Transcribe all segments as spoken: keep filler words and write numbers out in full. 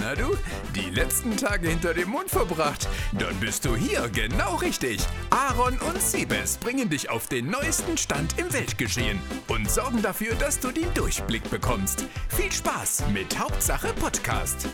Na du, die letzten Tage hinter dem Mond verbracht? Dann bist du hier genau richtig. Aaron und Sibes bringen dich auf den neuesten Stand im Weltgeschehen und sorgen dafür, dass du den Durchblick bekommst. Viel Spaß mit Hauptsache Podcast.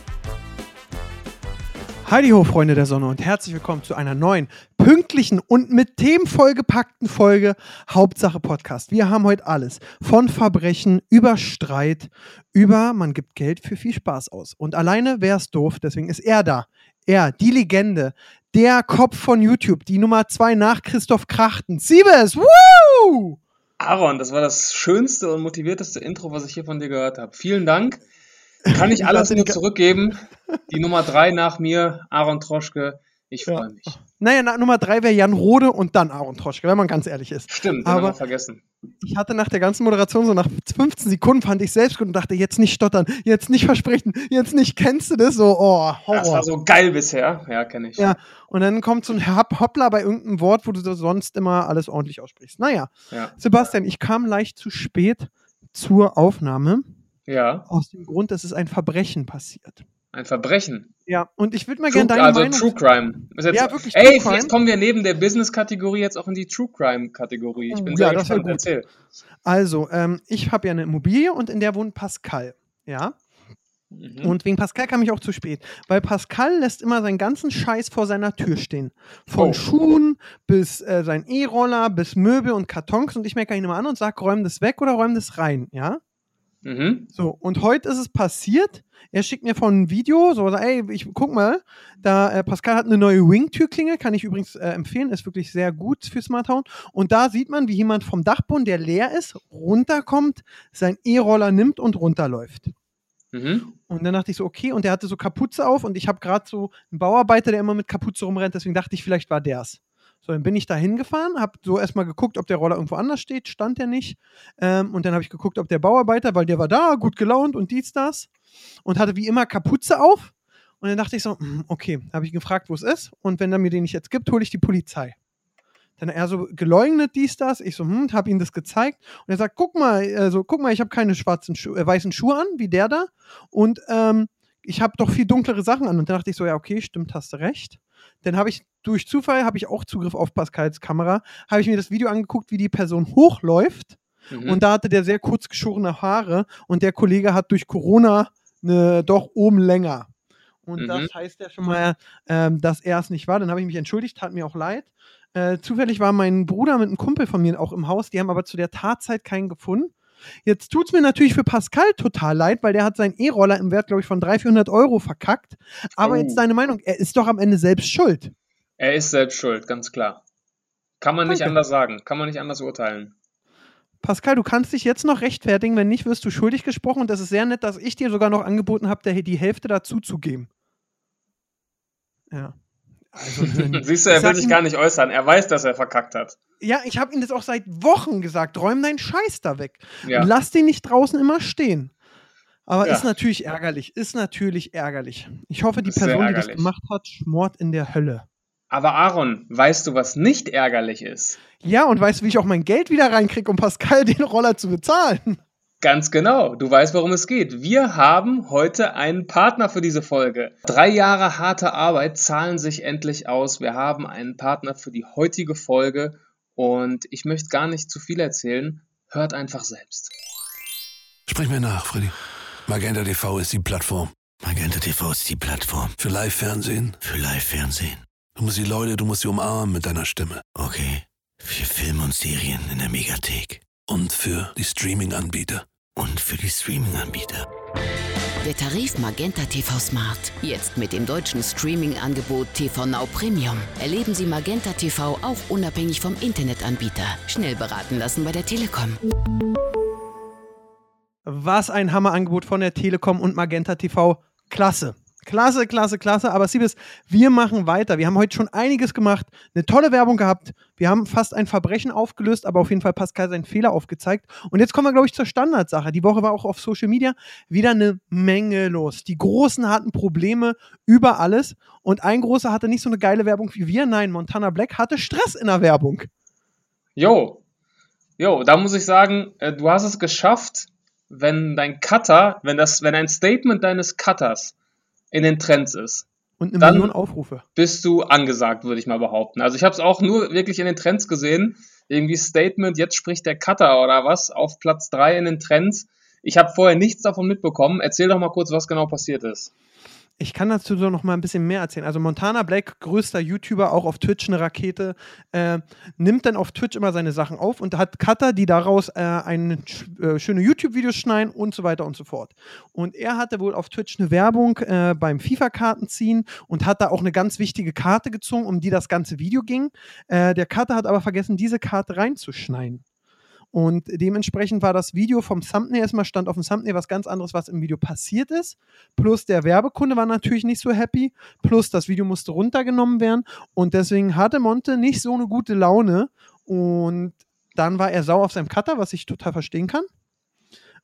Heidi ho, Freunde der Sonne, und herzlich willkommen zu einer neuen, pünktlichen und mit Themen vollgepackten Folge Hauptsache Podcast. Wir haben heute alles von Verbrechen über Streit, über man gibt Geld für viel Spaß aus. Und alleine wäre es doof, deswegen ist er da. Er, die Legende, der Kopf von YouTube, die Nummer zwei nach Christoph Krachten. Sibes, woo! Aaron, das war das schönste und motivierteste Intro, was ich hier von dir gehört habe. Vielen Dank. Kann ich alles nur zurückgeben. Die Nummer drei nach mir, Aaron Troschke. Ich freue mich. Naja, na, Nummer drei wäre Jan Rode und dann Aaron Troschke, wenn man ganz ehrlich ist. Stimmt, den haben wir vergessen. Ich hatte nach der ganzen Moderation, so nach fünfzehn Sekunden, fand ich selbst gut und dachte, jetzt nicht stottern, jetzt nicht versprechen, jetzt nicht, kennst du das? So, oh, Horror. Das war so geil bisher. Ja, kenne ich. Ja, und dann kommt so ein Hoppler bei irgendeinem Wort, wo du sonst immer alles ordentlich aussprichst. Naja, ja. Sebastian, ich kam leicht zu spät zur Aufnahme. Ja. Aus dem Grund, dass es ein Verbrechen passiert. Ein Verbrechen? Ja, und ich würde mal gerne deine also Meinung... Also True Crime. Ist jetzt, ja, wirklich True ey, Crime. Jetzt kommen wir neben der Business-Kategorie jetzt auch in die True Crime-Kategorie. Ich bin ja, sehr gespannt, erzähl. Also, ähm, ich habe ja eine Immobilie und in der wohnt Pascal, ja? Mhm. Und wegen Pascal kam ich auch zu spät, weil Pascal lässt immer seinen ganzen Scheiß vor seiner Tür stehen. Von oh. Schuhen bis äh, sein E-Roller, bis Möbel und Kartons, und ich meckere ihn immer an und sage, räum das weg oder räum das rein, ja? Mhm. So, und heute ist es passiert, er schickt mir von einem Video, so, ey, ich guck mal, da äh, Pascal hat eine neue Wing-Türklinge, kann ich übrigens äh, empfehlen, ist wirklich sehr gut für Smart Town, und da sieht man, wie jemand vom Dachboden, der leer ist, runterkommt, sein E-Roller nimmt und runterläuft. Mhm. Und dann dachte ich so, okay, und der hatte so Kapuze auf, und ich habe gerade so einen Bauarbeiter, der immer mit Kapuze rumrennt, deswegen dachte ich, vielleicht war der's. So, dann bin ich da hingefahren, habe so erstmal geguckt, ob der Roller irgendwo anders steht, stand der nicht. Ähm, und dann habe ich geguckt, ob der Bauarbeiter, weil der war da, gut gelaunt und dies, das. Und hatte wie immer Kapuze auf. Und dann dachte ich so, okay, habe ich gefragt, wo es ist. Und wenn er mir den nicht jetzt gibt, hole ich die Polizei. Dann hat er so geleugnet, dies, das. Ich so, hm, habe ihm das gezeigt. Und er sagt, guck mal, also, guck mal, ich habe keine schwarzen Schu- äh, weißen Schuhe an, wie der da. Und ähm, ich habe doch viel dunklere Sachen an. Und dann dachte ich so, ja, okay, stimmt, hast du recht. Dann habe ich durch Zufall, habe ich auch Zugriff auf Pascals Kamera, habe ich mir das Video angeguckt, wie die Person hochläuft, mhm. und da hatte der sehr kurz geschorene Haare und der Kollege hat durch Corona eine doch oben länger. Und mhm. das heißt ja schon mal, äh, dass er es nicht war. Dann habe ich mich entschuldigt, tat mir auch leid. Äh, zufällig war mein Bruder mit einem Kumpel von mir auch im Haus, die haben aber zu der Tatzeit keinen gefunden. Jetzt tut's mir natürlich für Pascal total leid, weil der hat seinen E-Roller im Wert, glaube ich, von dreihundert, vierhundert Euro verkackt. Aber oh. jetzt deine Meinung, er ist doch am Ende selbst schuld. Er ist selbst schuld, ganz klar. Kann man Danke. nicht anders sagen, kann man nicht anders urteilen. Pascal, du kannst dich jetzt noch rechtfertigen, wenn nicht, wirst du schuldig gesprochen. Und das ist sehr nett, dass ich dir sogar noch angeboten habe, die Hälfte dazu zu geben. Ja. Also, siehst du, er will sich gar nicht äußern. Er weiß, dass er verkackt hat. Ja, ich habe ihm das auch seit Wochen gesagt. Räum deinen Scheiß da weg. Ja. Lass den nicht draußen immer stehen. Aber ja. ist natürlich ärgerlich. Ist natürlich ärgerlich. Ich hoffe, die Person, die das gemacht hat, schmort in der Hölle. Aber Aaron, weißt du, was nicht ärgerlich ist? Ja, und weißt du, wie ich auch mein Geld wieder reinkriege, um Pascal den Roller zu bezahlen? Ganz genau. Du weißt, worum es geht. Wir haben heute einen Partner für diese Folge. Drei Jahre harte Arbeit zahlen sich endlich aus. Wir haben einen Partner für die heutige Folge und ich möchte gar nicht zu viel erzählen. Hört einfach selbst. Sprich mir nach, Freddy. Magenta T V ist die Plattform. Magenta T V ist die Plattform. Für Live-Fernsehen? Für Live-Fernsehen. Du musst die Leute, du musst sie umarmen mit deiner Stimme. Okay. Für Filme und Serien in der Megathek. Und für die Streaming-Anbieter. Und für die Streaming-Anbieter. Der Tarif Magenta T V Smart. Jetzt mit dem deutschen Streaming-Angebot T V Now Premium. Erleben Sie Magenta T V auch unabhängig vom Internetanbieter. Schnell beraten lassen bei der Telekom. Was ein Hammerangebot von der Telekom und Magenta T V. Klasse. Klasse, klasse, klasse. Aber Sibes, wir machen weiter. Wir haben heute schon einiges gemacht, eine tolle Werbung gehabt. Wir haben fast ein Verbrechen aufgelöst, aber auf jeden Fall Pascal seinen Fehler aufgezeigt. Und jetzt kommen wir, glaube ich, zur Standardsache. Die Woche war auch auf Social Media wieder eine Menge los. Die Großen hatten Probleme über alles. Und ein Großer hatte nicht so eine geile Werbung wie wir. Nein, Montana Black hatte Stress in der Werbung. Jo, jo, da muss ich sagen, du hast es geschafft, wenn dein Cutter, wenn das, wenn ein Statement deines Cutters in den Trends ist. Und eine dann Million Aufrufe. Bist du angesagt, würde ich mal behaupten. Also ich habe es auch nur wirklich in den Trends gesehen. Irgendwie Statement, jetzt spricht der Cutter oder was, auf Platz drei in den Trends. Ich habe vorher nichts davon mitbekommen. Erzähl doch mal kurz, was genau passiert ist. Ich kann dazu doch noch mal ein bisschen mehr erzählen. Also Montana Black, größter YouTuber, auch auf Twitch eine Rakete, äh, nimmt dann auf Twitch immer seine Sachen auf und hat Cutter, die daraus äh, ein, äh, schöne YouTube-Videos schneiden und so weiter und so fort. Und er hatte wohl auf Twitch eine Werbung äh, beim FIFA-Kartenziehen und hat da auch eine ganz wichtige Karte gezogen, um die das ganze Video ging. Äh, der Cutter hat aber vergessen, diese Karte reinzuschneiden. Und dementsprechend war das Video vom Thumbnail, erstmal stand auf dem Thumbnail was ganz anderes, was im Video passiert ist. Plus der Werbekunde war natürlich nicht so happy. Plus das Video musste runtergenommen werden. Und deswegen hatte Monte nicht so eine gute Laune. Und dann war er sauer auf seinem Cutter, was ich total verstehen kann.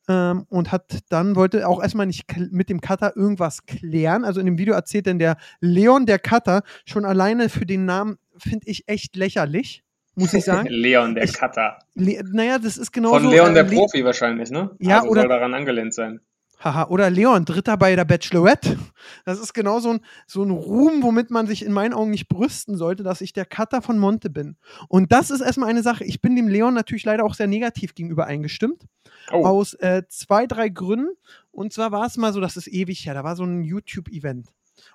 Ähm, und hat dann, wollte auch erstmal nicht kl- mit dem Cutter irgendwas klären. Also in dem Video erzählt denn der Leon, der Cutter, schon alleine für den Namen, finde ich echt lächerlich. Muss ich sagen. Leon, der ich, Cutter. Le- naja, das ist genau so. Von Leon, äh, der Le- Profi wahrscheinlich, ne? Ja, also oder soll daran angelehnt sein. Haha, oder Leon, Dritter bei der Bachelorette. Das ist genau so ein, so ein Ruhm, womit man sich in meinen Augen nicht brüsten sollte, dass ich der Cutter von Monte bin. Und das ist erstmal eine Sache. Ich bin dem Leon natürlich leider auch sehr negativ gegenüber eingestimmt. Oh. Aus äh, zwei, drei Gründen. Und zwar war es mal so, das ist ewig her, da war so ein YouTube-Event.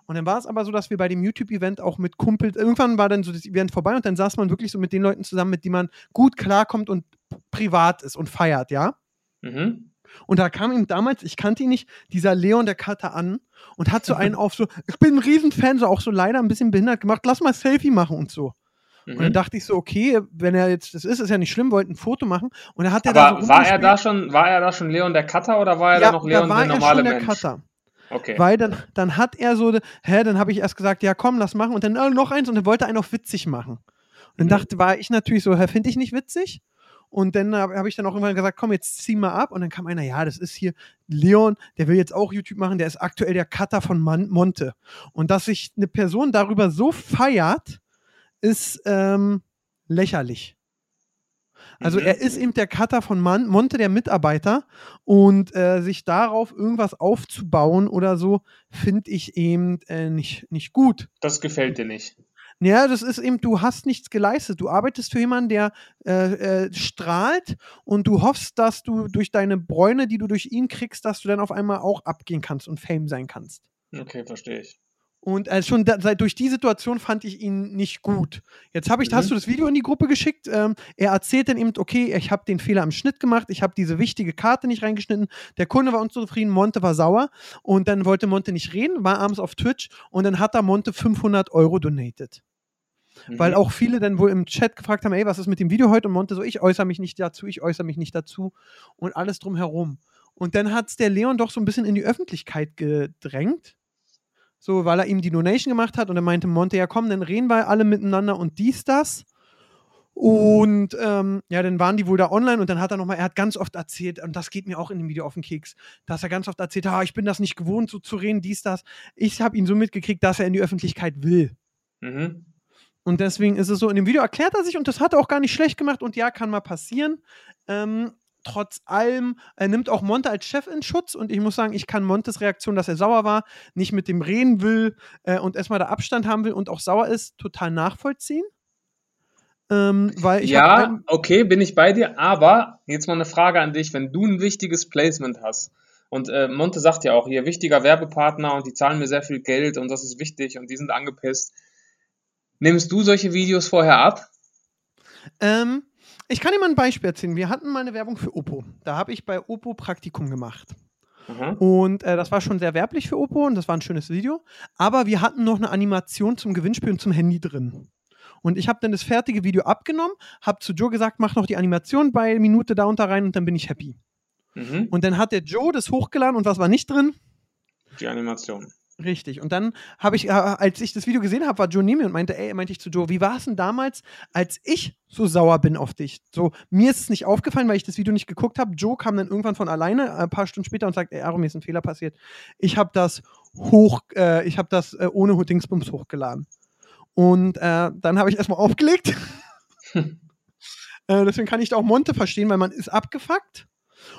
Und dann war es aber so, dass wir bei dem YouTube-Event auch mit Kumpels, irgendwann war dann so das Event vorbei und dann saß man wirklich so mit den Leuten zusammen, mit denen man gut klarkommt und privat ist und feiert, ja? Mhm. Und da kam ihm damals, ich kannte ihn nicht, dieser Leon der Cutter an und hat so einen auf so, ich bin ein Riesenfan, so auch so leider ein bisschen behindert gemacht, lass mal ein Selfie machen und so. Mhm. Und dann dachte ich so, okay, wenn er jetzt, das ist, ist ja nicht schlimm, wollte ein Foto machen und dann hat er da so war er da schon, war er da schon Leon der Cutter oder war er ja, da noch Leon da war der normale Mensch? Der Cutter. Okay. Weil dann, dann hat er so, hä, dann habe ich erst gesagt, ja komm, lass machen und dann äh, noch eins und dann wollte er einen auch witzig machen. Und dann mhm. dachte, war ich natürlich so, hä, finde ich nicht witzig? Und dann habe hab ich dann auch irgendwann gesagt, komm, jetzt zieh mal ab und dann kam einer, ja, das ist hier Leon, der will jetzt auch YouTube machen, der ist aktuell der Cutter von Man- Monte. Und dass sich eine Person darüber so feiert, ist ähm, lächerlich. Also er ist eben der Cutter von Man- Monte, der Mitarbeiter und äh, sich darauf irgendwas aufzubauen oder so, finde ich eben äh, nicht, nicht gut. Das gefällt dir nicht. Ja, das ist eben, du hast nichts geleistet. Du arbeitest für jemanden, der äh, äh, strahlt und du hoffst, dass du durch deine Bräune, die du durch ihn kriegst, dass du dann auf einmal auch abgehen kannst und Fame sein kannst. Okay, verstehe ich. Und äh, schon da, durch die Situation fand ich ihn nicht gut. Jetzt hab ich, mhm. hast du das Video in die Gruppe geschickt. Ähm, er erzählt dann eben, okay, ich habe den Fehler am Schnitt gemacht, ich habe diese wichtige Karte nicht reingeschnitten, der Kunde war unzufrieden, Monte war sauer und dann wollte Monte nicht reden, war abends auf Twitch und dann hat da Monte fünfhundert Euro donated. Mhm. Weil auch viele dann wohl im Chat gefragt haben, ey, was ist mit dem Video heute? Und Monte so, ich äußere mich nicht dazu, ich äußere mich nicht dazu und alles drumherum. Und dann hat es der Leon doch so ein bisschen in die Öffentlichkeit gedrängt. So, weil er ihm die Donation gemacht hat und er meinte Monte, ja komm, dann reden wir alle miteinander und dies, das. Und ähm, ja, dann waren die wohl da online und dann hat er nochmal, er hat ganz oft erzählt, und das geht mir auch in dem Video auf den Keks, dass er ganz oft erzählt, ah, ich bin das nicht gewohnt, so zu reden, dies, das. Ich habe ihn so mitgekriegt, dass er in die Öffentlichkeit will. Mhm. Und deswegen ist es so, in dem Video erklärt er sich und das hat er auch gar nicht schlecht gemacht und ja, kann mal passieren. Ähm, Trotz allem, er nimmt auch Monte als Chef in Schutz und ich muss sagen, ich kann Montes Reaktion, dass er sauer war, nicht mit dem reden will äh, und erstmal da Abstand haben will und auch sauer ist, total nachvollziehen. Ähm, weil ich ja, ein- okay, bin ich bei dir, aber jetzt mal eine Frage an dich, wenn du ein wichtiges Placement hast und äh, Monte sagt ja auch, hier wichtiger Werbepartner und die zahlen mir sehr viel Geld und das ist wichtig und die sind angepisst. Nimmst du solche Videos vorher ab? Ähm, Ich kann dir mal ein Beispiel erzählen. Wir hatten mal eine Werbung für Oppo. Da habe ich bei Oppo Praktikum gemacht. Mhm. Und äh, das war schon sehr werblich für Oppo und das war ein schönes Video. Aber wir hatten noch eine Animation zum Gewinnspiel und zum Handy drin. Und ich habe dann das fertige Video abgenommen, habe zu Joe gesagt, mach noch die Animation bei Minute da und da rein und dann bin ich happy. Mhm. Und dann hat der Joe das hochgeladen und was war nicht drin? Die Animation. Richtig. Und dann habe ich, als ich das Video gesehen habe, war Joe neben mir und meinte, ey, meinte ich zu Joe, wie war es denn damals, als ich so sauer bin auf dich? So, mir ist es nicht aufgefallen, weil ich das Video nicht geguckt habe. Joe kam dann irgendwann von alleine, ein paar Stunden später und sagt, ey, Aaron, mir ist ein Fehler passiert. Ich habe das hoch, äh, ich habe das äh, ohne Dingsbums hochgeladen. Und äh, dann habe ich erstmal aufgelegt. äh, deswegen kann ich da auch Monte verstehen, weil man ist abgefuckt.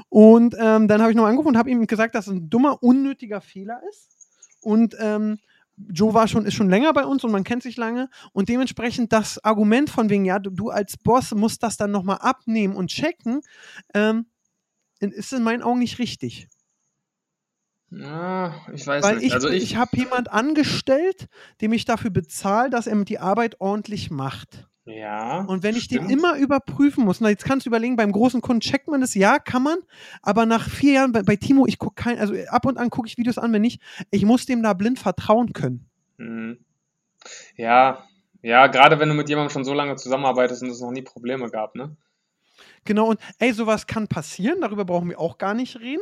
Und ähm, dann habe ich noch angerufen und habe ihm gesagt, dass es ein dummer, unnötiger Fehler ist. und ähm, Joe war schon, ist schon länger bei uns und man kennt sich lange und dementsprechend das Argument von wegen, ja, du, du als Boss musst das dann nochmal abnehmen und checken, ähm, ist in meinen Augen nicht richtig. Ja, ich weiß Weil nicht. Ich, also ich, ich habe jemand angestellt, dem ich dafür bezahle, dass er die Arbeit ordentlich macht. Ja. Und wenn ich stimmt. den immer überprüfen muss, na, jetzt kannst du überlegen, beim großen Kunden checkt man das, ja, kann man, aber nach vier Jahren bei, bei Timo, ich gucke kein, also ab und an gucke ich Videos an, wenn nicht, ich muss dem da blind vertrauen können. Mhm. Ja, ja, gerade wenn du mit jemandem schon so lange zusammenarbeitest und es noch nie Probleme gab, ne? Genau, und ey, sowas kann passieren, darüber brauchen wir auch gar nicht reden.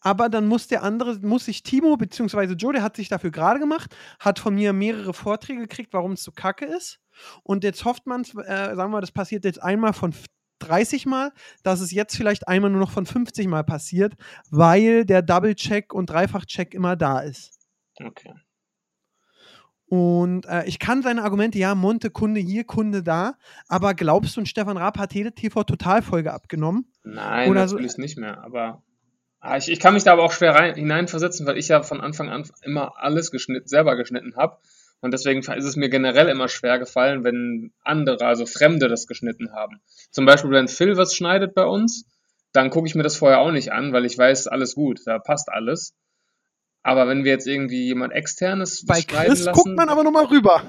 Aber dann muss der andere, muss sich Timo, beziehungsweise Joe, der hat sich dafür gerade gemacht, hat von mir mehrere Vorträge gekriegt, warum es so kacke ist. Und jetzt hofft man, äh, sagen wir mal, das passiert jetzt einmal von dreißig Mal, dass es jetzt vielleicht einmal nur noch von fünfzig Mal passiert, weil der Double-Check und Dreifach-Check immer da ist. Okay. Und äh, ich kann seine Argumente, ja, Monte, Kunde hier, Kunde da, aber glaubst du, Stefan Raab hat jede T V-Totalfolge abgenommen? Nein, oder natürlich so, nicht mehr, aber ich, ich kann mich da aber auch schwer rein, hineinversetzen, weil ich ja von Anfang an immer alles geschnitten, selber geschnitten habe. Und deswegen ist es mir generell immer schwer gefallen, wenn andere, also Fremde, das geschnitten haben. Zum Beispiel, wenn Phil was schneidet bei uns, dann gucke ich mir das vorher auch nicht an, weil ich weiß, alles gut, da passt alles. Aber wenn wir jetzt irgendwie jemand Externes was schneiden lassen... Bei Chris guckt man aber nochmal rüber.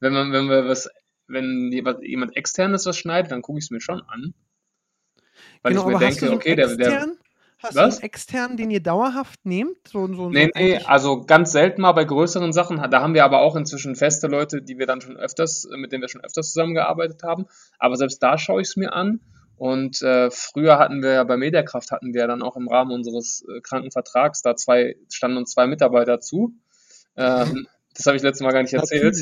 wenn man, wenn wir was, wenn jemand Externes was schneidet, dann gucke ich es mir schon an. Weil genau, ich mir denke, hast du so okay, der... der Hast was? Du einen externen, den ihr dauerhaft nehmt? So, so, so nee, nee, also ganz selten mal bei größeren Sachen. Da haben wir aber auch inzwischen feste Leute, die wir dann schon öfters, mit denen wir schon öfters zusammengearbeitet haben. Aber selbst da schaue ich es mir an. Und äh, früher hatten wir ja bei Mediakraft, hatten wir ja dann auch im Rahmen unseres äh, Krankenvertrags, da zwei, standen uns zwei Mitarbeiter zu. Ähm, das habe ich letztes Mal gar nicht erzählt.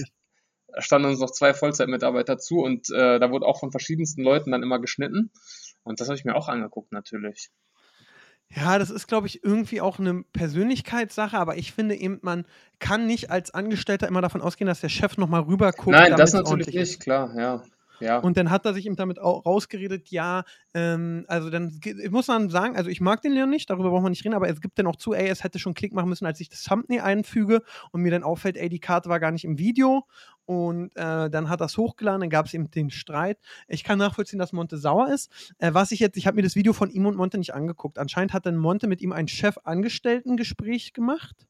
Da standen uns noch zwei Vollzeitmitarbeiter zu und äh, da wurde auch von verschiedensten Leuten dann immer geschnitten. Und das habe ich mir auch angeguckt natürlich. Ja, das ist, glaube ich, irgendwie auch eine Persönlichkeitssache, aber ich finde eben, man kann nicht als Angestellter immer davon ausgehen, dass der Chef nochmal rüber guckt. Nein, das natürlich nicht, ist. Klar, ja. Ja. Und dann hat er sich eben damit auch rausgeredet, ja, ähm, also dann, ich muss dann sagen, also ich mag den Leon nicht, darüber braucht man nicht reden, aber es gibt dann auch zu, ey, es hätte schon Klick machen müssen, als ich das Thumbnail einfüge und mir dann auffällt, ey, die Karte war gar nicht im Video und äh, dann hat das hochgeladen, dann gab es eben den Streit. Ich kann nachvollziehen, dass Monte sauer ist. Äh, was ich jetzt, ich habe mir das Video von ihm und Monte nicht angeguckt. Anscheinend hat dann Monte mit ihm ein Chefangestellten-Gespräch gemacht.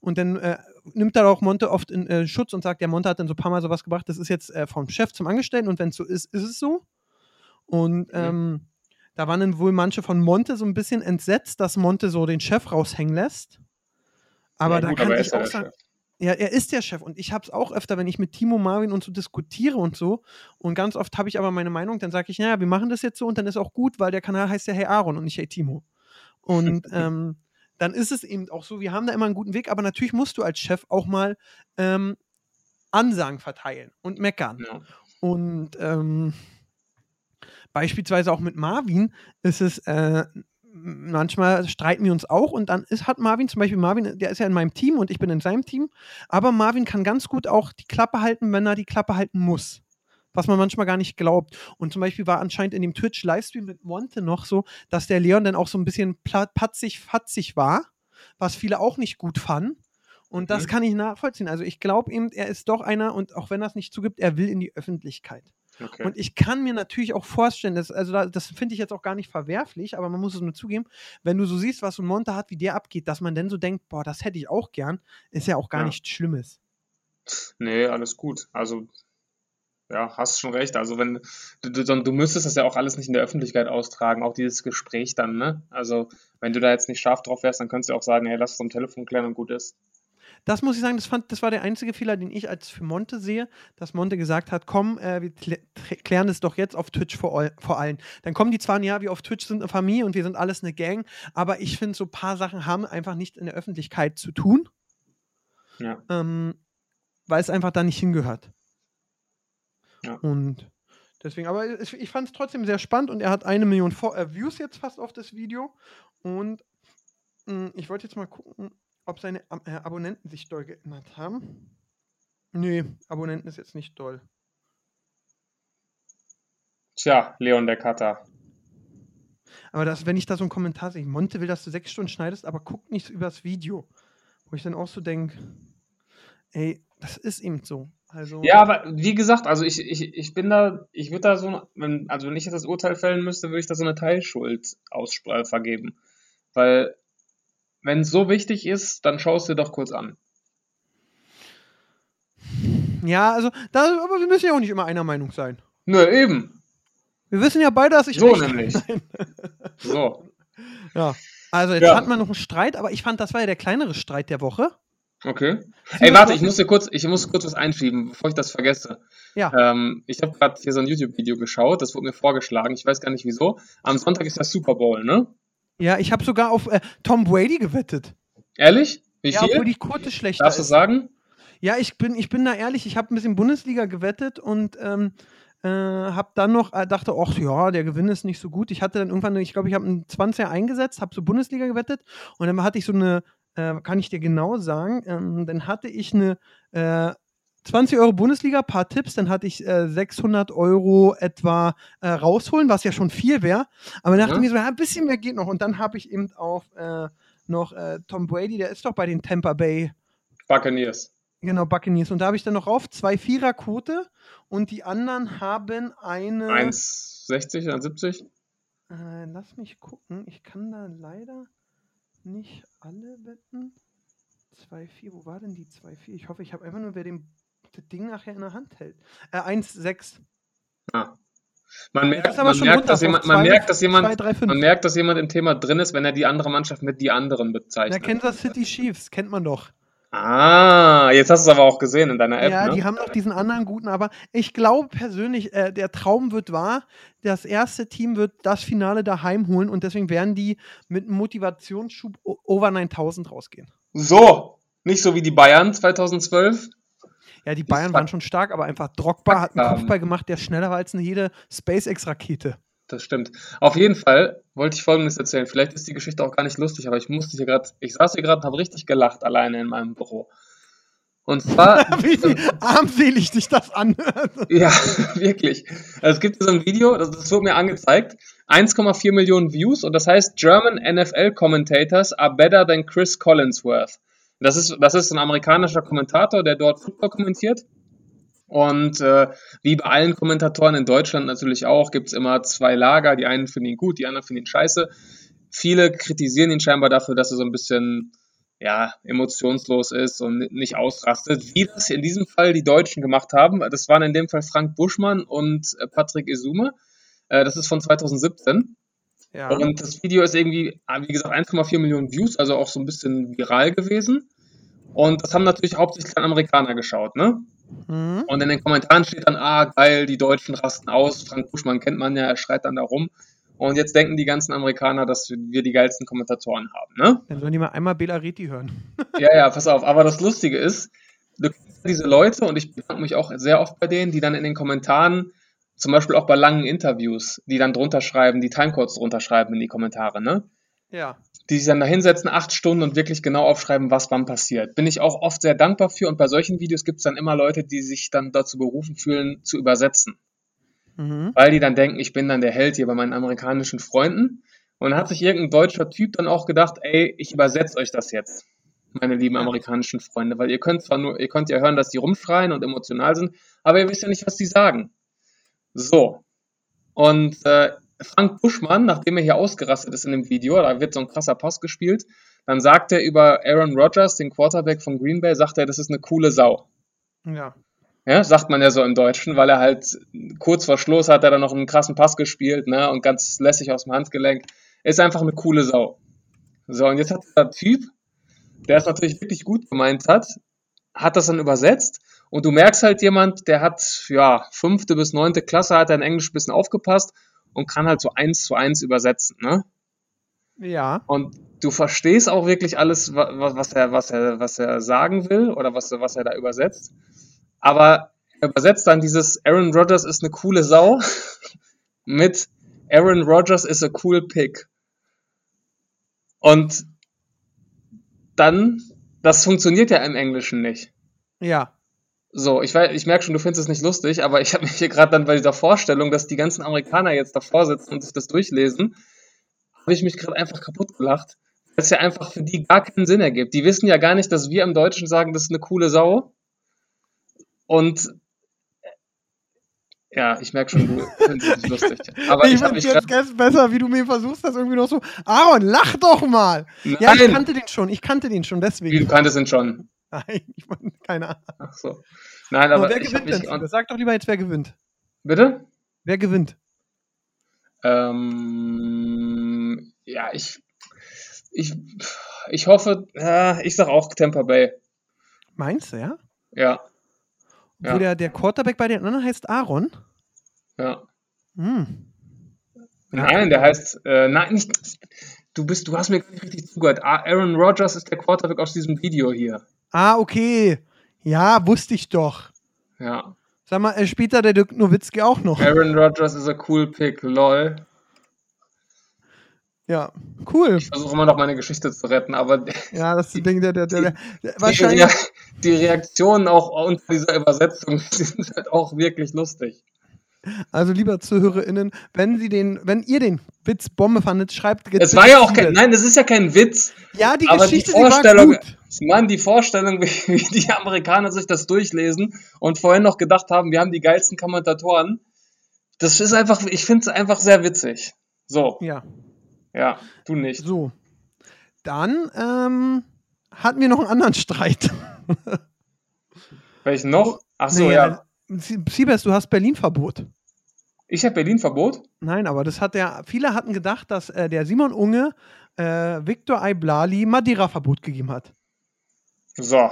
Und dann äh, nimmt da auch Monte oft in äh, Schutz und sagt, der Monte hat dann so ein paar Mal sowas gebracht, das ist jetzt äh, vom Chef zum Angestellten und wenn es so ist, ist es so. Und ähm, mhm. da waren dann wohl manche von Monte so ein bisschen entsetzt, dass Monte so den Chef raushängen lässt. Aber ja, da gut, kann aber ich auch sagen, ja, er ist der Chef und ich habe es auch öfter, wenn ich mit Timo, Marvin und so diskutiere und so und ganz oft habe ich aber meine Meinung, dann sage ich, naja, wir machen das jetzt so und dann ist auch gut, weil der Kanal heißt ja Hey Aaron und nicht Hey Timo. Und ähm, dann ist es eben auch so, wir haben da immer einen guten Weg, aber natürlich musst du als Chef auch mal ähm, Ansagen verteilen und meckern. Ja. Und ähm, beispielsweise auch mit Marvin ist es, äh, manchmal streiten wir uns auch und dann ist, hat Marvin, zum Beispiel Marvin, der ist ja in meinem Team und ich bin in seinem Team, aber Marvin kann ganz gut auch die Klappe halten, wenn er die Klappe halten muss. Was man manchmal gar nicht glaubt. Und zum Beispiel war anscheinend in dem Twitch-Livestream mit Monte noch so, dass der Leon dann auch so ein bisschen patzig-fatzig war, was viele auch nicht gut fanden. Und das mhm. kann ich nachvollziehen. Also ich glaube eben, er ist doch einer, und auch wenn er es nicht zugibt, er will in die Öffentlichkeit. Okay. Und ich kann mir natürlich auch vorstellen, dass, also da, das finde ich jetzt auch gar nicht verwerflich, aber man muss es nur zugeben, wenn du so siehst, was so ein Monte hat, wie der abgeht, dass man dann so denkt, boah, das hätte ich auch gern, ist ja auch gar ja. nichts Schlimmes. Nee, alles gut. Also ja, hast schon recht. Also wenn du, du, du müsstest das ja auch alles nicht in der Öffentlichkeit austragen, auch dieses Gespräch dann, ne? Also wenn du da jetzt nicht scharf drauf wärst, dann könntest du auch sagen, hey, lass es am Telefon klären und gut ist. Das muss ich sagen, das, fand, das war der einzige Fehler, den ich als für Monte sehe, dass Monte gesagt hat, komm, äh, wir klären es doch jetzt auf Twitch vor, all, vor allen. Dann kommen die zwar, ja, wir auf Twitch sind eine Familie und wir sind alles eine Gang, aber ich finde, so ein paar Sachen haben einfach nicht in der Öffentlichkeit zu tun, ja. ähm, weil es einfach da nicht hingehört. Ja. Und deswegen, aber ich fand es trotzdem sehr spannend und er hat eine Million v- äh, Views jetzt fast auf das Video und mh, ich wollte jetzt mal gucken, ob seine Ab- äh, Abonnenten sich doll geändert haben. Nee, Abonnenten ist jetzt nicht doll. Tja, Leon der Cutter. Aber das, wenn ich da so einen Kommentar sehe, Monte will, dass du sechs Stunden schneidest, aber guck nichts übers Video. Wo ich dann auch so denke, ey, das ist eben so. Also ja, aber wie gesagt, also ich, ich, ich bin da, ich würde da so, eine, also wenn ich jetzt das Urteil fällen müsste, würde ich da so eine Teilschuld aus, äh, vergeben. Weil, wenn es so wichtig ist, dann schau es dir doch kurz an. Ja, also, da, aber wir müssen ja auch nicht immer einer Meinung sein. Nö, eben. Wir wissen ja beide, dass ich so recht nämlich. So. Ja, also jetzt ja. Hat man noch einen Streit, aber ich fand, das war ja der kleinere Streit der Woche. Okay. Ey, warte, ich muss dir kurz, ich muss kurz was einschieben, bevor ich das vergesse. Ja. Ähm, ich habe gerade hier so ein YouTube-Video geschaut, das wurde mir vorgeschlagen, ich weiß gar nicht wieso. Am Sonntag ist das Super Bowl, ne? Ja, ich habe sogar auf äh, Tom Brady gewettet. Ehrlich? Wie viel? Ja, obwohl die Quote schlechter ist. Darfst du sagen? Ja, ich bin, ich bin da ehrlich, ich habe ein bisschen Bundesliga gewettet und ähm, äh, habe dann noch, äh, dachte, ach ja, der Gewinn ist nicht so gut. Ich hatte dann irgendwann, ich glaube, ich habe einen zwanziger eingesetzt, habe so Bundesliga gewettet und dann hatte ich so eine, Äh, kann ich dir genau sagen, ähm, dann hatte ich eine äh, zwanzig Euro Bundesliga, paar Tipps, dann hatte ich äh, sechshundert Euro etwa äh, rausholen, was ja schon viel wäre, aber dann dachte ich mir so, ja, ein bisschen mehr geht noch und dann habe ich eben auch äh, noch äh, Tom Brady, der ist doch bei den Tampa Bay Buccaneers. Genau, Buccaneers und da habe ich dann noch rauf, zwei Viererquote und die anderen haben eine eins sechzig, eins siebzig. Äh, lass mich gucken, ich kann da leider nicht alle wetten. zwei vier, wo war denn die zwei vier? Ich hoffe, ich habe einfach nur, wer dem, das Ding nachher in der Hand hält. Äh, eins sechs. Ah. Man merkt, man merkt, dass jemand, man merkt, dass jemand im Thema drin ist, wenn er die andere Mannschaft mit die anderen bezeichnet. Na, Kansas City Chiefs, kennt man doch. Ah, jetzt hast du es aber auch gesehen in deiner App, ja, ne? Die haben noch diesen anderen guten, aber ich glaube persönlich, äh, der Traum wird wahr, das erste Team wird das Finale daheim holen und deswegen werden die mit einem Motivationsschub over neuntausend rausgehen. So, nicht so wie die Bayern zweitausendzwölf. Ja, die Bayern waren schon stark, aber einfach Drogba hat einen Kopfball gemacht, der schneller war als eine jede SpaceX-Rakete. Das stimmt. Auf jeden Fall wollte ich Folgendes erzählen. Vielleicht ist die Geschichte auch gar nicht lustig, aber ich musste hier gerade, ich saß hier gerade und habe richtig gelacht alleine in meinem Büro. Und zwar... Wie armselig dich das anhört. Ja, wirklich. Also es gibt so ein Video, das, das wurde mir angezeigt, eins Komma vier Millionen Views und das heißt German N F L Commentators are better than Chris Collinsworth. Das ist, das ist ein amerikanischer Kommentator, der dort Football kommentiert. Und äh, wie bei allen Kommentatoren in Deutschland natürlich auch, gibt es immer zwei Lager. Die einen finden ihn gut, die anderen finden ihn scheiße. Viele kritisieren ihn scheinbar dafür, dass er so ein bisschen ja, emotionslos ist und nicht ausrastet. Wie das in diesem Fall die Deutschen gemacht haben, das waren in dem Fall Frank Buschmann und Patrick Isume. Äh, das ist von zweitausendsiebzehn. Ja. Und das Video ist irgendwie, wie gesagt, eins Komma vier Millionen Views, also auch so ein bisschen viral gewesen. Und das haben natürlich hauptsächlich Amerikaner geschaut, ne? Mhm. Und in den Kommentaren steht dann, ah, geil, die Deutschen rasten aus, Frank Buschmann kennt man ja, er schreit dann da rum. Und jetzt denken die ganzen Amerikaner, dass wir die geilsten Kommentatoren haben, ne? Dann sollen die mal einmal Bela Reti hören. Ja, ja, pass auf. Aber das Lustige ist, du kennst diese Leute, und ich bedanke mich auch sehr oft bei denen, die dann in den Kommentaren, zum Beispiel auch bei langen Interviews, die dann drunter schreiben, die Timecodes drunter schreiben in die Kommentare, ne? Ja. Die sich dann da hinsetzen, acht Stunden und wirklich genau aufschreiben, was wann passiert. Bin ich auch oft sehr dankbar für und bei solchen Videos gibt es dann immer Leute, die sich dann dazu berufen fühlen, zu übersetzen. Mhm. Weil die dann denken, ich bin dann der Held hier bei meinen amerikanischen Freunden und dann hat sich irgendein deutscher Typ dann auch gedacht, ey, ich übersetze euch das jetzt, meine lieben amerikanischen Freunde, weil ihr könnt zwar nur, ihr könnt ja hören, dass die rumschreien und emotional sind, aber ihr wisst ja nicht, was die sagen. So. Und äh, Frank Buschmann, nachdem er hier ausgerastet ist in dem Video, da wird so ein krasser Pass gespielt, dann sagt er über Aaron Rodgers, den Quarterback von Green Bay, sagt er, das ist eine coole Sau. Ja. Ja, sagt man ja so im Deutschen, weil er halt kurz vor Schluss hat er dann noch einen krassen Pass gespielt, ne, und ganz lässig aus dem Handgelenk. Ist einfach eine coole Sau. So, und jetzt hat der Typ, der es natürlich wirklich gut gemeint hat, hat das dann übersetzt. Und du merkst halt jemand, der hat, ja, fünfte bis neunte Klasse, hat er in Englisch ein bisschen aufgepasst und kann halt so eins zu eins übersetzen, ne? Ja. Und du verstehst auch wirklich alles, was er, was er, was er sagen will oder was, was er da übersetzt. Aber er übersetzt dann dieses Aaron Rodgers ist eine coole Sau mit Aaron Rodgers is a cool pig. Und dann, das funktioniert ja im Englischen nicht. Ja. So, ich weiß, ich merke schon, du findest es nicht lustig, aber ich habe mich hier gerade dann bei dieser Vorstellung, dass die ganzen Amerikaner jetzt davor sitzen und sich das durchlesen, habe ich mich gerade einfach kaputt gelacht, weil es ja einfach für die gar keinen Sinn ergibt. Die wissen ja gar nicht, dass wir im Deutschen sagen, das ist eine coole Sau. Und ja, ich merke schon, du findest es lustig. Aber ich finde es jetzt grad... besser, wie du mir versuchst, das irgendwie noch so. Aaron, lach doch mal! Nein. Ja, ich kannte den schon, ich kannte den schon, deswegen. Wie, du kanntest ihn schon? Nein, ich meine, keine Ahnung. Ach so. Nein, aber. aber wer ich gewinnt mich denn? Sag doch lieber jetzt, wer gewinnt. Bitte? Wer gewinnt? Ähm, ja, ich. Ich, ich hoffe, äh, ich sag auch Tampa Bay. Meinst du, ja? Ja. Ja. Wo der, der Quarterback bei den anderen heißt Aaron? Ja. Hm. Nein, der heißt, äh, nein, nicht, du bist, du hast mir richtig zugehört. Aaron Rodgers ist der Quarterback aus diesem Video hier. Ah, okay. Ja, wusste ich doch. Ja. Sag mal, spielt da der Dirk Nowitzki auch noch? Aaron Rodgers ist a cool pick, lol. Ja, cool. Ich versuche immer noch meine Geschichte zu retten, aber ja, das die, Ding, der, der, der, der die, wahrscheinlich die Reaktionen auch unter dieser Übersetzung sind halt auch wirklich lustig. Also lieber ZuhörerInnen, wenn Sie den, wenn ihr den Witz Bombe fandet, schreibt. Es war ja auch kein, nein, das ist ja kein Witz. Ja, die aber Geschichte die Vorstellung, war gut. Mann, die Vorstellung, wie, wie die Amerikaner sich das durchlesen und vorhin noch gedacht haben, wir haben die geilsten Kommentatoren. Das ist einfach, ich finde es einfach sehr witzig. So. Ja. Ja, du nicht. So, dann ähm, hatten wir noch einen anderen Streit. Welchen noch? Ach so, nee, ja. Sibes, du hast Berlin-Verbot. Ich habe Berlin-Verbot? Nein, aber das hat der, viele hatten gedacht, dass äh, der Simon Unge äh, Viktor iBlali Madeira-Verbot gegeben hat. So.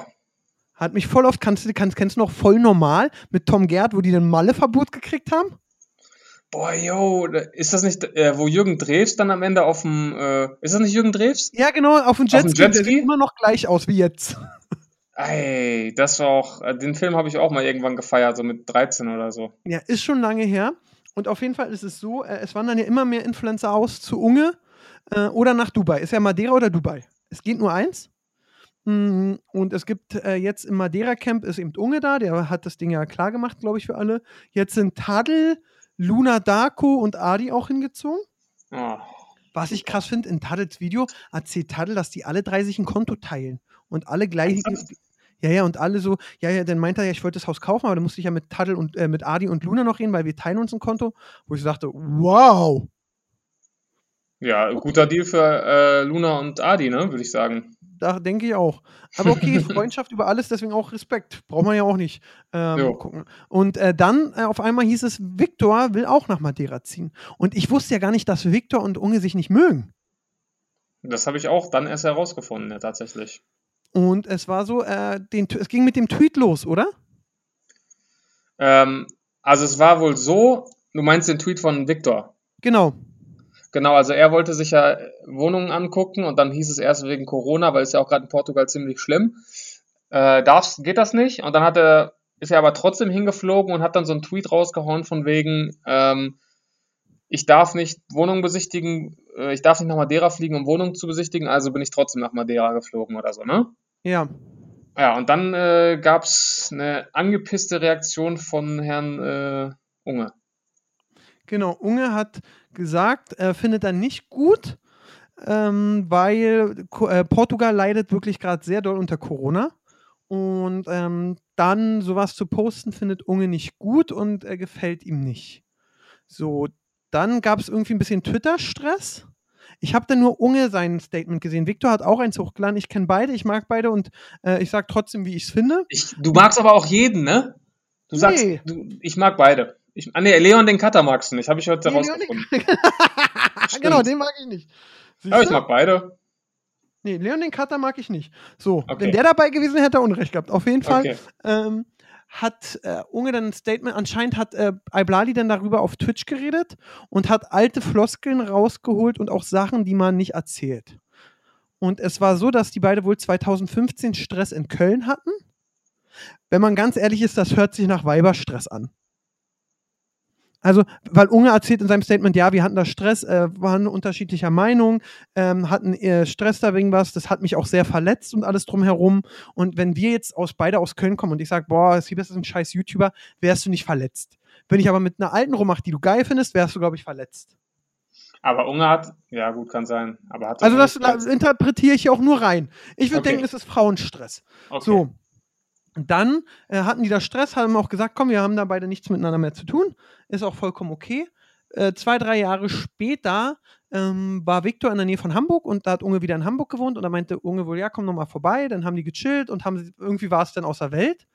Hat mich voll oft, kannst, kannst, kennst du noch voll normal mit Tom Gerd, wo die dann Malle-Verbot gekriegt haben? Boah, yo, ist das nicht, äh, wo Jürgen Drews dann am Ende auf dem, äh, ist das nicht Jürgen Drews? Ja, genau, auf dem Jetski, der sieht immer noch gleich aus wie jetzt. Ey, das war auch, äh, den Film habe ich auch mal irgendwann gefeiert, so mit dreizehn oder so. Ja, ist schon lange her und auf jeden Fall ist es so, äh, es wandern ja immer mehr Influencer aus zu Unge äh, oder nach Dubai. Ist ja Madeira oder Dubai? Es geht nur eins. Und es gibt äh, jetzt im Madeira-Camp ist eben Unge da, der hat das Ding ja klar gemacht, glaube ich, für alle. Jetzt sind Tadl, Luna, Darko und Adi auch hingezogen. Oh. Was ich krass finde, in Tadels Video erzählt Tadl, dass die alle drei sich ein Konto teilen. Und alle gleich. Ja, ja, und alle so. Ja, ja, dann meint er ja, ich wollte das Haus kaufen, aber dann musste ich ja mit Tadl und äh, mit Adi und Luna noch reden, weil wir teilen uns ein Konto. Wo ich so dachte, wow. Ja, guter Deal für äh, Luna und Adi, ne, würde ich sagen. Da denke ich auch. Aber okay, Freundschaft über alles, deswegen auch Respekt. Braucht man ja auch nicht ähm, gucken. Und äh, dann äh, auf einmal hieß es, Viktor will auch nach Madeira ziehen. Und ich wusste ja gar nicht, dass Viktor und Unge sich nicht mögen. Das habe ich auch dann erst herausgefunden, ja, tatsächlich. Und es war so, äh, den, es ging mit dem Tweet los, oder? Ähm, also es war wohl so, du meinst den Tweet von Viktor? Genau. Genau, also er wollte sich ja Wohnungen angucken und dann hieß es erst wegen Corona, weil es ja auch gerade in Portugal ziemlich schlimm. Äh, darf's, geht das nicht? Und dann hat er, ist er aber trotzdem hingeflogen und hat dann so einen Tweet rausgehauen von wegen, ähm, ich darf nicht Wohnungen besichtigen, äh, ich darf nicht nach Madeira fliegen, um Wohnungen zu besichtigen, also bin ich trotzdem nach Madeira geflogen oder so, ne? Ja. Ja, und dann äh, gab's eine angepisste Reaktion von Herrn äh, Unge. Genau, Unge hat gesagt, äh, findet er nicht gut, ähm, weil Ko- äh, Portugal leidet wirklich gerade sehr doll unter Corona und ähm, dann sowas zu posten findet Unge nicht gut und äh, gefällt ihm nicht. So, dann gab es irgendwie ein bisschen Twitter-Stress. Ich habe dann nur Unge sein Statement gesehen. Viktor hat auch eins hochgeladen. Ich kenne beide, ich mag beide und äh, ich sage trotzdem, wie ich es finde. Ich, du magst aber auch jeden, ne? Du nee. sagst, du, ich mag beide. Ich, ah ne, Leon den Cutter magst du nicht, habe ich heute nee, herausgefunden. Genau, den mag ich nicht. Siehst ja, ich du? mag beide. Nee, Leon den Cutter mag ich nicht. So, okay. Wenn der dabei gewesen hätte, hätte er Unrecht gehabt. Auf jeden Fall okay. ähm, hat äh, Unge dann ein Statement, anscheinend hat äh, iBlali dann darüber auf Twitch geredet und hat alte Floskeln rausgeholt und auch Sachen, die man nicht erzählt. Und es war so, dass die beide wohl zwanzig fünfzehn Stress in Köln hatten. Wenn man ganz ehrlich ist, das hört sich nach Weiberstress an. Also, weil Unge erzählt in seinem Statement, ja, wir hatten da Stress, äh, waren unterschiedlicher Meinung, ähm, hatten äh, Stress da wegen was, das hat mich auch sehr verletzt und alles drumherum. Und wenn wir jetzt aus beide aus Köln kommen und ich sage, boah, Sibes ist ein scheiß YouTuber, wärst du nicht verletzt. Wenn ich aber mit einer alten rummach, die du geil findest, wärst du, glaube ich, verletzt. Aber Unge hat, ja gut, kann sein. Aber hat das also das Platz? Interpretiere ich ja auch nur rein. Ich würde okay. denken, es ist Frauenstress. Okay. So, dann äh, hatten die da Stress, haben auch gesagt, komm, wir haben da beide nichts miteinander mehr zu tun. Ist auch vollkommen okay. Äh, zwei, drei Jahre später ähm, war Viktor in der Nähe von Hamburg und da hat Unge wieder in Hamburg gewohnt und da meinte Unge wohl, ja komm nochmal vorbei. Dann haben die gechillt und haben irgendwie war es dann außer Welt.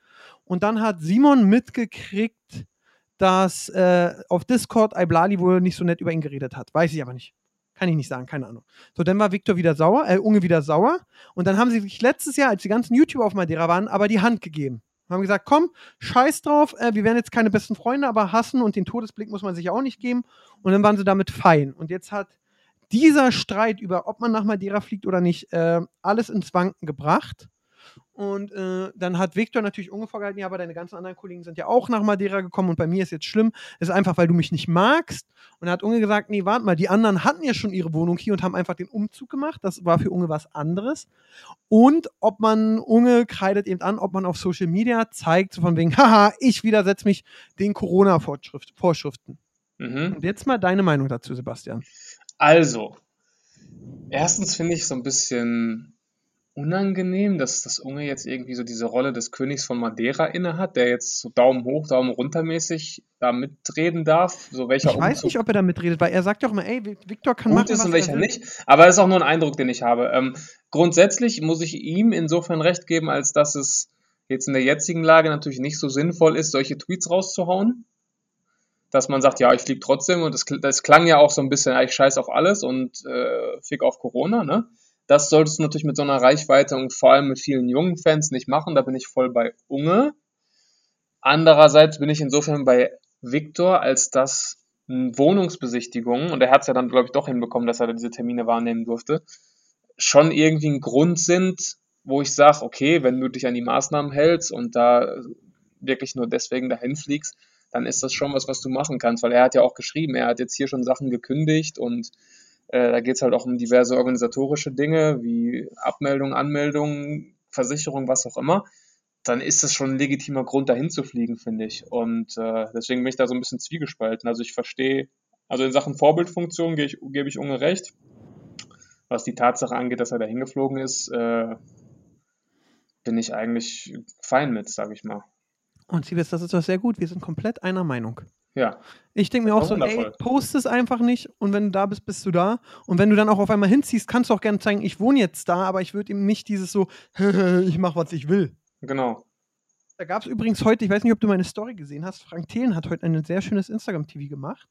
Und dann hat Simon mitgekriegt, dass äh, auf Discord iBlali wohl nicht so nett über ihn geredet hat. Weiß ich aber nicht. Kann ich nicht sagen, keine Ahnung. So, dann war Viktor wieder sauer, äh, Unge wieder sauer. Und dann haben sie sich letztes Jahr, als die ganzen YouTuber auf Madeira waren, aber die Hand gegeben. Haben gesagt, komm, scheiß drauf, äh, wir werden jetzt keine besten Freunde, aber hassen und den Todesblick muss man sich auch nicht geben. Und dann waren sie damit fein. Und jetzt hat dieser Streit über, ob man nach Madeira fliegt oder nicht, äh, alles ins Wanken gebracht. Und äh, dann hat Viktor natürlich Unge vorgehalten, ja, aber deine ganzen anderen Kollegen sind ja auch nach Madeira gekommen und bei mir ist jetzt schlimm, das ist einfach, weil du mich nicht magst. Und dann hat Unge gesagt, nee, warte mal, die anderen hatten ja schon ihre Wohnung hier und haben einfach den Umzug gemacht, das war für Unge was anderes. Und ob man, Unge kreidet eben an, ob man auf Social Media zeigt, so von wegen, haha, ich widersetze mich den Corona-Vorschriften. Mhm. Und jetzt mal deine Meinung dazu, Sebastian. Also, erstens finde ich so ein bisschen unangenehm, dass das Unge jetzt irgendwie so diese Rolle des Königs von Madeira inne hat, der jetzt so Daumen hoch, Daumen runter mäßig da mitreden darf. So welcher ich weiß Umzug nicht, ob er da mitredet, weil er sagt doch immer, ey, Viktor kann gut machen, ist was und welcher er nicht. Aber es ist auch nur ein Eindruck, den ich habe. Ähm, grundsätzlich muss ich ihm insofern recht geben, als dass es jetzt in der jetzigen Lage natürlich nicht so sinnvoll ist, solche Tweets rauszuhauen, dass man sagt, ja, ich fliege trotzdem und das, das klang ja auch so ein bisschen, ich scheiß auf alles und äh, fick auf Corona, ne? Das solltest du natürlich mit so einer Reichweite und vor allem mit vielen jungen Fans nicht machen. Da bin ich voll bei Unge. Andererseits bin ich insofern bei Viktor, als dass Wohnungsbesichtigungen, und er hat es ja dann, glaube ich, doch hinbekommen, dass er diese Termine wahrnehmen durfte, schon irgendwie ein Grund sind, wo ich sage, okay, wenn du dich an die Maßnahmen hältst und da wirklich nur deswegen dahin fliegst, dann ist das schon was, was du machen kannst. Weil er hat ja auch geschrieben, er hat jetzt hier schon Sachen gekündigt und Äh, da geht es halt auch um diverse organisatorische Dinge, wie Abmeldung, Anmeldung, Versicherung, was auch immer. Dann ist es schon ein legitimer Grund, dahin zu fliegen, finde ich. Und äh, deswegen bin ich da so ein bisschen zwiegespalten. Also ich verstehe, also in Sachen Vorbildfunktion gebe ich, geb ich Unge recht. Was die Tatsache angeht, dass er dahin geflogen ist, äh, bin ich eigentlich fein mit, sage ich mal. Und Sibes, das ist doch sehr gut. Wir sind komplett einer Meinung. Ja. Ich denke mir auch so, wundervoll. Ey, post es einfach nicht und wenn du da bist, bist du da. Und wenn du dann auch auf einmal hinziehst, kannst du auch gerne zeigen, ich wohne jetzt da, aber ich würde eben nicht dieses so, ich mache, was ich will. Genau. Da gab es übrigens heute, ich weiß nicht, ob du meine Story gesehen hast, Frank Thelen hat heute ein sehr schönes Instagram-T V gemacht.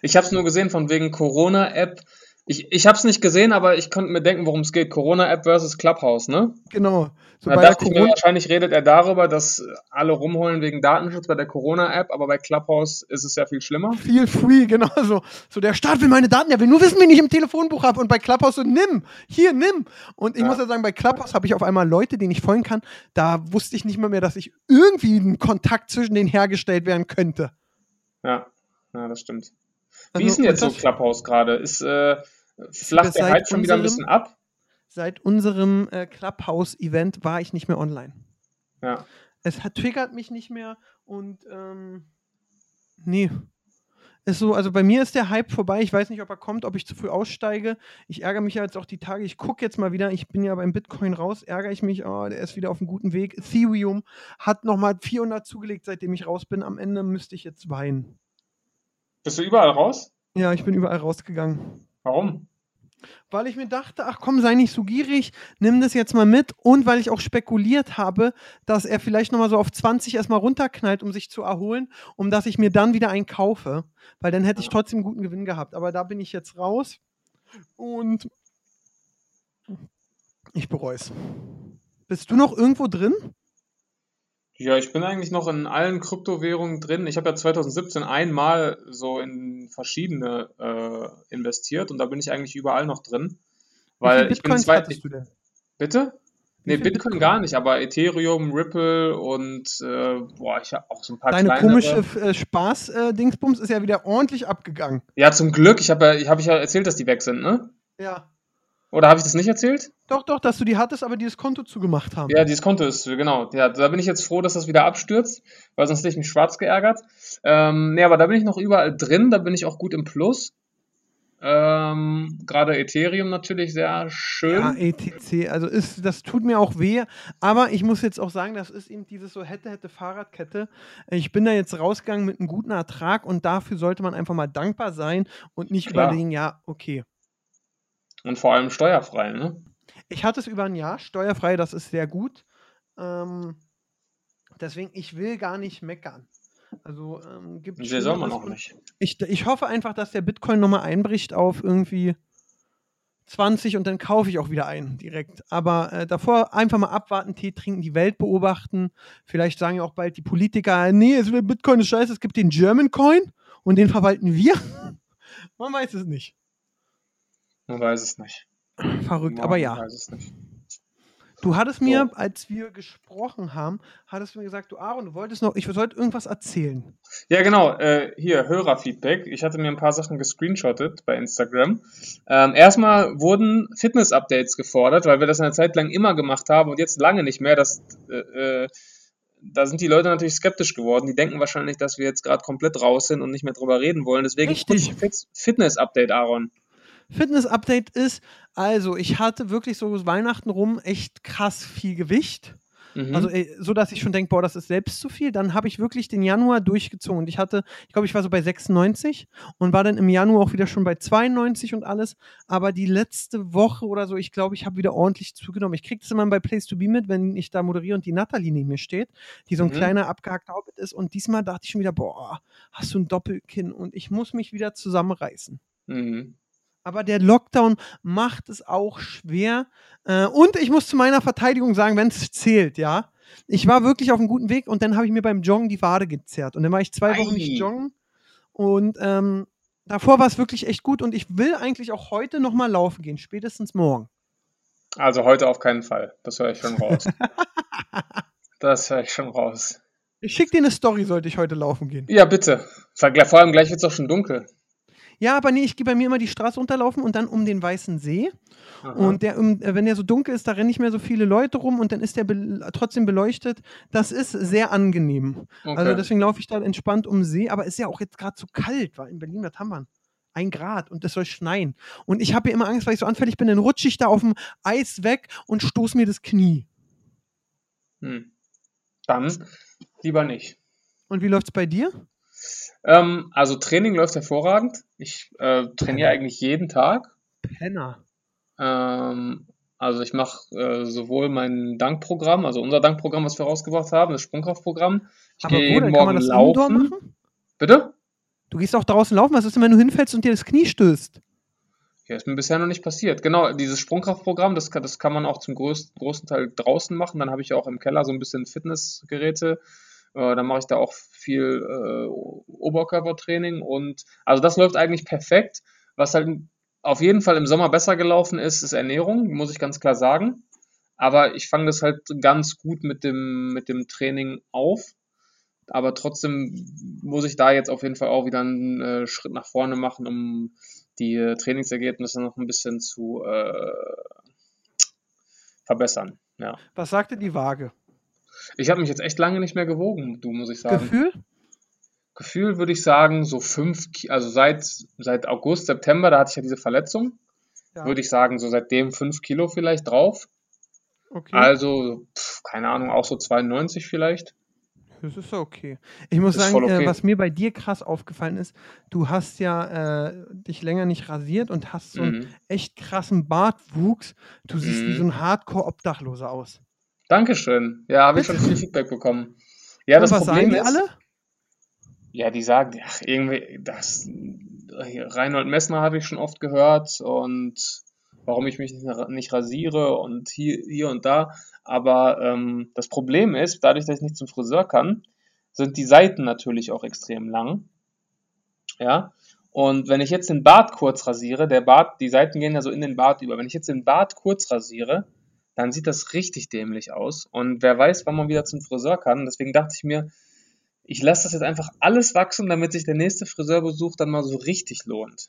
Ich habe es nur gesehen, von wegen Corona-App. Ich, ich habe es nicht gesehen, aber ich konnte mir denken, worum es geht. Corona-App versus Clubhouse, ne? Genau. So da dachte Corona- ich mir, wahrscheinlich redet er darüber, dass alle rumheulen wegen Datenschutz bei der Corona-App, aber bei Clubhouse ist es ja viel schlimmer. Viel free, genau so. So, der Staat will meine Daten, der will nur wissen, wen ich im Telefonbuch habe. Und bei Clubhouse so, nimm, hier, nimm. Und ich ja. muss ja sagen, bei Clubhouse habe ich auf einmal Leute, denen ich folgen kann, da wusste ich nicht mal mehr, dass ich irgendwie einen Kontakt zwischen denen hergestellt werden könnte. Ja, ja, das stimmt. Wie also, ist denn jetzt so Clubhouse gerade? Ist, äh, flacht der Hype schon wieder ein bisschen ab? Seit unserem äh, Clubhouse-Event war ich nicht mehr online. Ja. Es hat, triggert mich nicht mehr und ähm, nee. Ist so, also bei mir ist der Hype vorbei. Ich weiß nicht, ob er kommt, ob ich zu früh aussteige. Ich ärgere mich ja jetzt auch die Tage. Ich gucke jetzt mal wieder. Ich bin ja beim Bitcoin raus. Ärgere ich mich. Oh, der ist wieder auf einem guten Weg. Ethereum hat nochmal vierhundert zugelegt, seitdem ich raus bin. Am Ende müsste ich jetzt weinen. Bist du überall raus? Ja, ich bin überall rausgegangen. Warum? Weil ich mir dachte, ach komm, sei nicht so gierig, nimm das jetzt mal mit. Und weil ich auch spekuliert habe, dass er vielleicht nochmal so auf zwanzig erstmal runterknallt, um sich zu erholen, um dass ich mir dann wieder einen kaufe. Weil dann hätte ich trotzdem guten Gewinn gehabt. Aber da bin ich jetzt raus und ich bereue es. Bist du noch irgendwo drin? Ja, ich bin eigentlich noch in allen Kryptowährungen drin. Ich habe ja zwanzig siebzehn einmal so in verschiedene äh, investiert und da bin ich eigentlich überall noch drin. Weil ich bin zweit- hattest du denn? Bitte? Wie nee, Bitcoin, Bitcoin gar nicht, aber Ethereum, Ripple und äh, boah, ich habe auch so ein paar Deine kleinere. Deine komische äh, Spaß-Dingsbums ist ja wieder ordentlich abgegangen. Ja, zum Glück. Ich habe ja, hab ich ja erzählt, dass die weg sind, ne? Ja. Oder habe ich das nicht erzählt? Doch, doch, dass du die hattest, aber die das Konto zugemacht haben. Ja, dieses Konto ist, genau. Ja, da bin ich jetzt froh, dass das wieder abstürzt, weil sonst hätte ich mich schwarz geärgert. Ähm, nee, aber da bin ich noch überall drin, da bin ich auch gut im Plus. Ähm, gerade Ethereum natürlich sehr schön. Ja, E T C, also ist, das tut mir auch weh, aber ich muss jetzt auch sagen, das ist eben dieses so hätte, hätte Fahrradkette. Ich bin da jetzt rausgegangen mit einem guten Ertrag und dafür sollte man einfach mal dankbar sein und nicht Klar. überlegen, ja, okay. Und vor allem steuerfrei, ne? Ich hatte es über ein Jahr steuerfrei, das ist sehr gut. Ähm, deswegen, ich will gar nicht meckern. Also ähm, gibt es. Soll man auch nicht. Ich, ich hoffe einfach, dass der Bitcoin nochmal einbricht auf irgendwie zwanzig und dann kaufe ich auch wieder einen direkt. Aber äh, davor einfach mal abwarten, Tee trinken, die Welt beobachten. Vielleicht sagen ja auch bald die Politiker, nee, es wird Bitcoin ist scheiße, es gibt den German Coin und den verwalten wir. Man weiß es nicht. Man weiß es nicht. Verrückt, Man aber ja. Man weiß es nicht. Du hattest mir, so. als wir gesprochen haben, hattest du mir gesagt, du Aaron, du wolltest noch, ich sollte irgendwas erzählen. Ja, genau. Äh, hier, Hörerfeedback. Ich hatte mir ein paar Sachen gescreenshottet bei Instagram. Ähm, erstmal wurden Fitness-Updates gefordert, weil wir das eine Zeit lang immer gemacht haben und jetzt lange nicht mehr. Das, äh, äh, da sind die Leute natürlich skeptisch geworden. Die denken wahrscheinlich, dass wir jetzt gerade komplett raus sind und nicht mehr drüber reden wollen. Deswegen Richtig. Kurz Fitness-Update, Aaron. Fitness-Update ist, also ich hatte wirklich so Weihnachten rum echt krass viel Gewicht, mhm. also so, dass ich schon denke, boah, das ist selbst zu viel, dann habe ich wirklich den Januar durchgezogen und ich hatte, ich glaube, ich war so bei sechsundneunzig und war dann im Januar auch wieder schon bei zweiundneunzig und alles, aber die letzte Woche oder so, ich glaube, ich habe wieder ordentlich zugenommen. Ich kriege das immer bei Place to Be mit, wenn ich da moderiere und die Nathalie neben mir steht, die so ein mhm. kleiner abgehackter Hobbit ist und diesmal dachte ich schon wieder, boah, hast du ein Doppelkinn und ich muss mich wieder zusammenreißen. Mhm. Aber der Lockdown macht es auch schwer. Äh, und ich muss zu meiner Verteidigung sagen, wenn es zählt, ja. Ich war wirklich auf einem guten Weg und dann habe ich mir beim Joggen die Wade gezerrt. Und dann war ich zwei Wochen Ei. nicht joggen. Und ähm, davor war es wirklich echt gut. Und ich will eigentlich auch heute nochmal laufen gehen, spätestens morgen. Also heute auf keinen Fall. Das höre ich schon raus. Das höre ich schon raus. Ich schicke dir eine Story, sollte ich heute laufen gehen. Ja, bitte. Vor allem gleich wird es doch schon dunkel. Ja, aber nee, ich gehe bei mir immer die Straße runterlaufen und dann um den Weißen See. Aha. Und der, wenn der so dunkel ist, da rennen nicht mehr so viele Leute rum und dann ist der be- trotzdem beleuchtet. Das ist sehr angenehm. Okay. Also deswegen laufe ich da entspannt um den See, aber ist ja auch jetzt gerade zu kalt, weil in Berlin, was haben wir? Ein Grad und es soll schneien. Und ich habe ja immer Angst, weil ich so anfällig bin, dann rutsche ich da auf dem Eis weg und stoße mir das Knie. Hm. Dann lieber nicht. Und wie läuft's bei dir? Ähm, also Training läuft hervorragend. Ich äh, trainiere eigentlich jeden Tag. Penner. Ähm, also ich mache äh, sowohl mein Dankprogramm, also unser Dankprogramm, was wir rausgebracht haben, das Sprungkraftprogramm. Ich gehe jeden Morgen laufen. Bitte? Du gehst auch draußen laufen. Was ist denn, wenn du hinfällst und dir das Knie stößt? Ja, ist mir bisher noch nicht passiert. Genau, dieses Sprungkraftprogramm, das, das kann man auch zum größ- großen Teil draußen machen. Dann habe ich auch im Keller so ein bisschen Fitnessgeräte. Dann mache ich da auch viel äh, Oberkörpertraining und also das läuft eigentlich perfekt. Was halt auf jeden Fall im Sommer besser gelaufen ist, ist Ernährung, muss ich ganz klar sagen. Aber ich fange das halt ganz gut mit dem, mit dem Training auf. Aber trotzdem muss ich da jetzt auf jeden Fall auch wieder einen äh, Schritt nach vorne machen, um die äh, Trainingsergebnisse noch ein bisschen zu äh, verbessern. Ja. Was sagte die Waage? Ich habe mich jetzt echt lange nicht mehr gewogen, du, muss ich sagen. Gefühl? Gefühl würde ich sagen, so fünf, also seit, seit August, September, da hatte ich ja diese Verletzung, ja. würde ich sagen, so seitdem fünf Kilo vielleicht drauf. Okay. Also, pf, keine Ahnung, auch so zweiundneunzig vielleicht. Das ist okay. Ich muss ist sagen, okay. äh, was mir bei dir krass aufgefallen ist, du hast ja äh, dich länger nicht rasiert und hast so mhm. einen echt krassen Bartwuchs. Du siehst mhm. wie so ein Hardcore-Obdachloser aus. Dankeschön. Ja, habe ich schon viel Feedback bekommen. Ja, und das was Problem sagen die ist, alle? Ja, die sagen, ach, irgendwie, das, Reinhold Messner habe ich schon oft gehört und warum ich mich nicht, nicht rasiere und hier, hier und da. Aber ähm, das Problem ist, dadurch, dass ich nicht zum Friseur kann, sind die Seiten natürlich auch extrem lang. Ja. Und wenn ich jetzt den Bart kurz rasiere, der Bart, die Seiten gehen ja so in den Bart über. Wenn ich jetzt den Bart kurz rasiere, dann sieht das richtig dämlich aus. Und wer weiß, wann man wieder zum Friseur kann. Deswegen dachte ich mir, ich lasse das jetzt einfach alles wachsen, damit sich der nächste Friseurbesuch dann mal so richtig lohnt.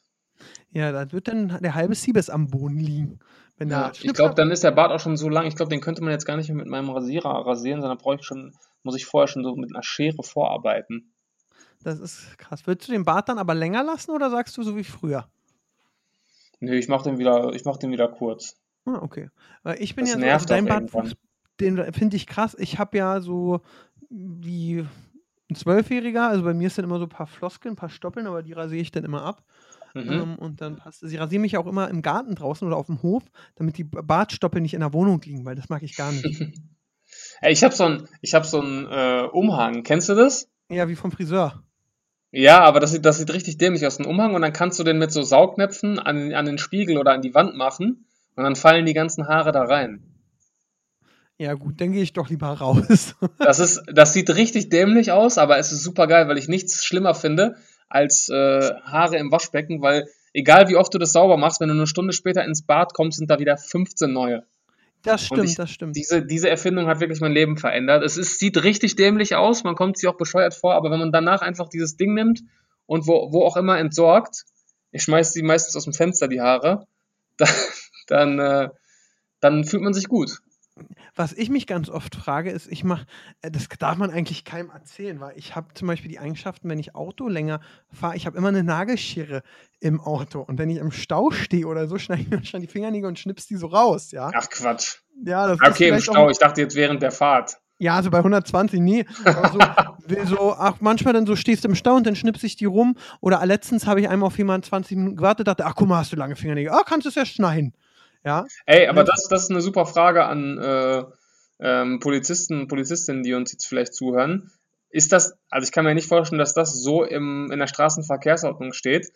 Ja, da wird dann der halbe Sibes am Boden liegen. Wenn ja, ich glaube, dann ist der Bart auch schon so lang. Ich glaube, den könnte man jetzt gar nicht mehr mit meinem Rasierer rasieren, sondern brauche ich schon, muss ich vorher schon so mit einer Schere vorarbeiten. Das ist krass. Würdest du den Bart dann aber länger lassen oder sagst du so wie früher? Nee, ich mach den wieder, ich mach den wieder kurz. Ah, okay. Ich bin das ja so, also dein Bartwuchs, den finde ich krass. Ich habe ja so wie ein Zwölfjähriger, also bei mir sind immer so ein paar Floskeln, ein paar Stoppeln, aber die rasiere ich dann immer ab. Mhm. Ähm, und dann passt es. Ich rasiere mich auch immer im Garten draußen oder auf dem Hof, damit die Bartstoppeln nicht in der Wohnung liegen, weil das mag ich gar nicht. Hey, ich habe so einen hab so äh, Umhang, kennst du das? Ja, wie vom Friseur. Ja, aber das sieht, das sieht richtig dämlich aus, ein Umhang, und dann kannst du den mit so Saugnäpfen an, an den Spiegel oder an die Wand machen und dann fallen die ganzen Haare da rein. Ja gut, dann gehe ich doch lieber raus. das, ist, das sieht richtig dämlich aus, aber es ist super geil, weil ich nichts schlimmer finde als äh, Haare im Waschbecken, weil egal wie oft du das sauber machst, wenn du eine Stunde später ins Bad kommst, sind da wieder fünfzehn neue. Das stimmt, ich, das stimmt. Diese, diese Erfindung hat wirklich mein Leben verändert. Es ist, sieht richtig dämlich aus, man kommt sich auch bescheuert vor, aber wenn man danach einfach dieses Ding nimmt und wo, wo auch immer entsorgt, ich schmeiß die meistens aus dem Fenster, die Haare, dann, dann, äh, dann fühlt man sich gut. Was ich mich ganz oft frage, ist, ich mache, das darf man eigentlich keinem erzählen, weil ich habe zum Beispiel die Eigenschaften, wenn ich Auto länger fahre, ich habe immer eine Nagelschere im Auto, und wenn ich im Stau stehe oder so, schneide ich mir schon die Fingernägel und schnippst die so raus, ja. Ach Quatsch. Ja, das okay, ist im Stau, auch, ich dachte jetzt während der Fahrt. Ja, also bei hundertzwanzig, nee. Aber so, so, ach, manchmal dann so stehst du im Stau und dann schnippst ich die rum, oder letztens habe ich einmal auf jemanden zwanzig Minuten gewartet, dachte, ach guck mal, hast du lange Fingernägel, ah, kannst du es ja schneiden. Ja. Ey, aber das, das ist eine super Frage an äh, ähm, Polizisten und Polizistinnen, die uns jetzt vielleicht zuhören. Ist das, also ich kann mir nicht vorstellen, dass das so im, in der Straßenverkehrsordnung steht,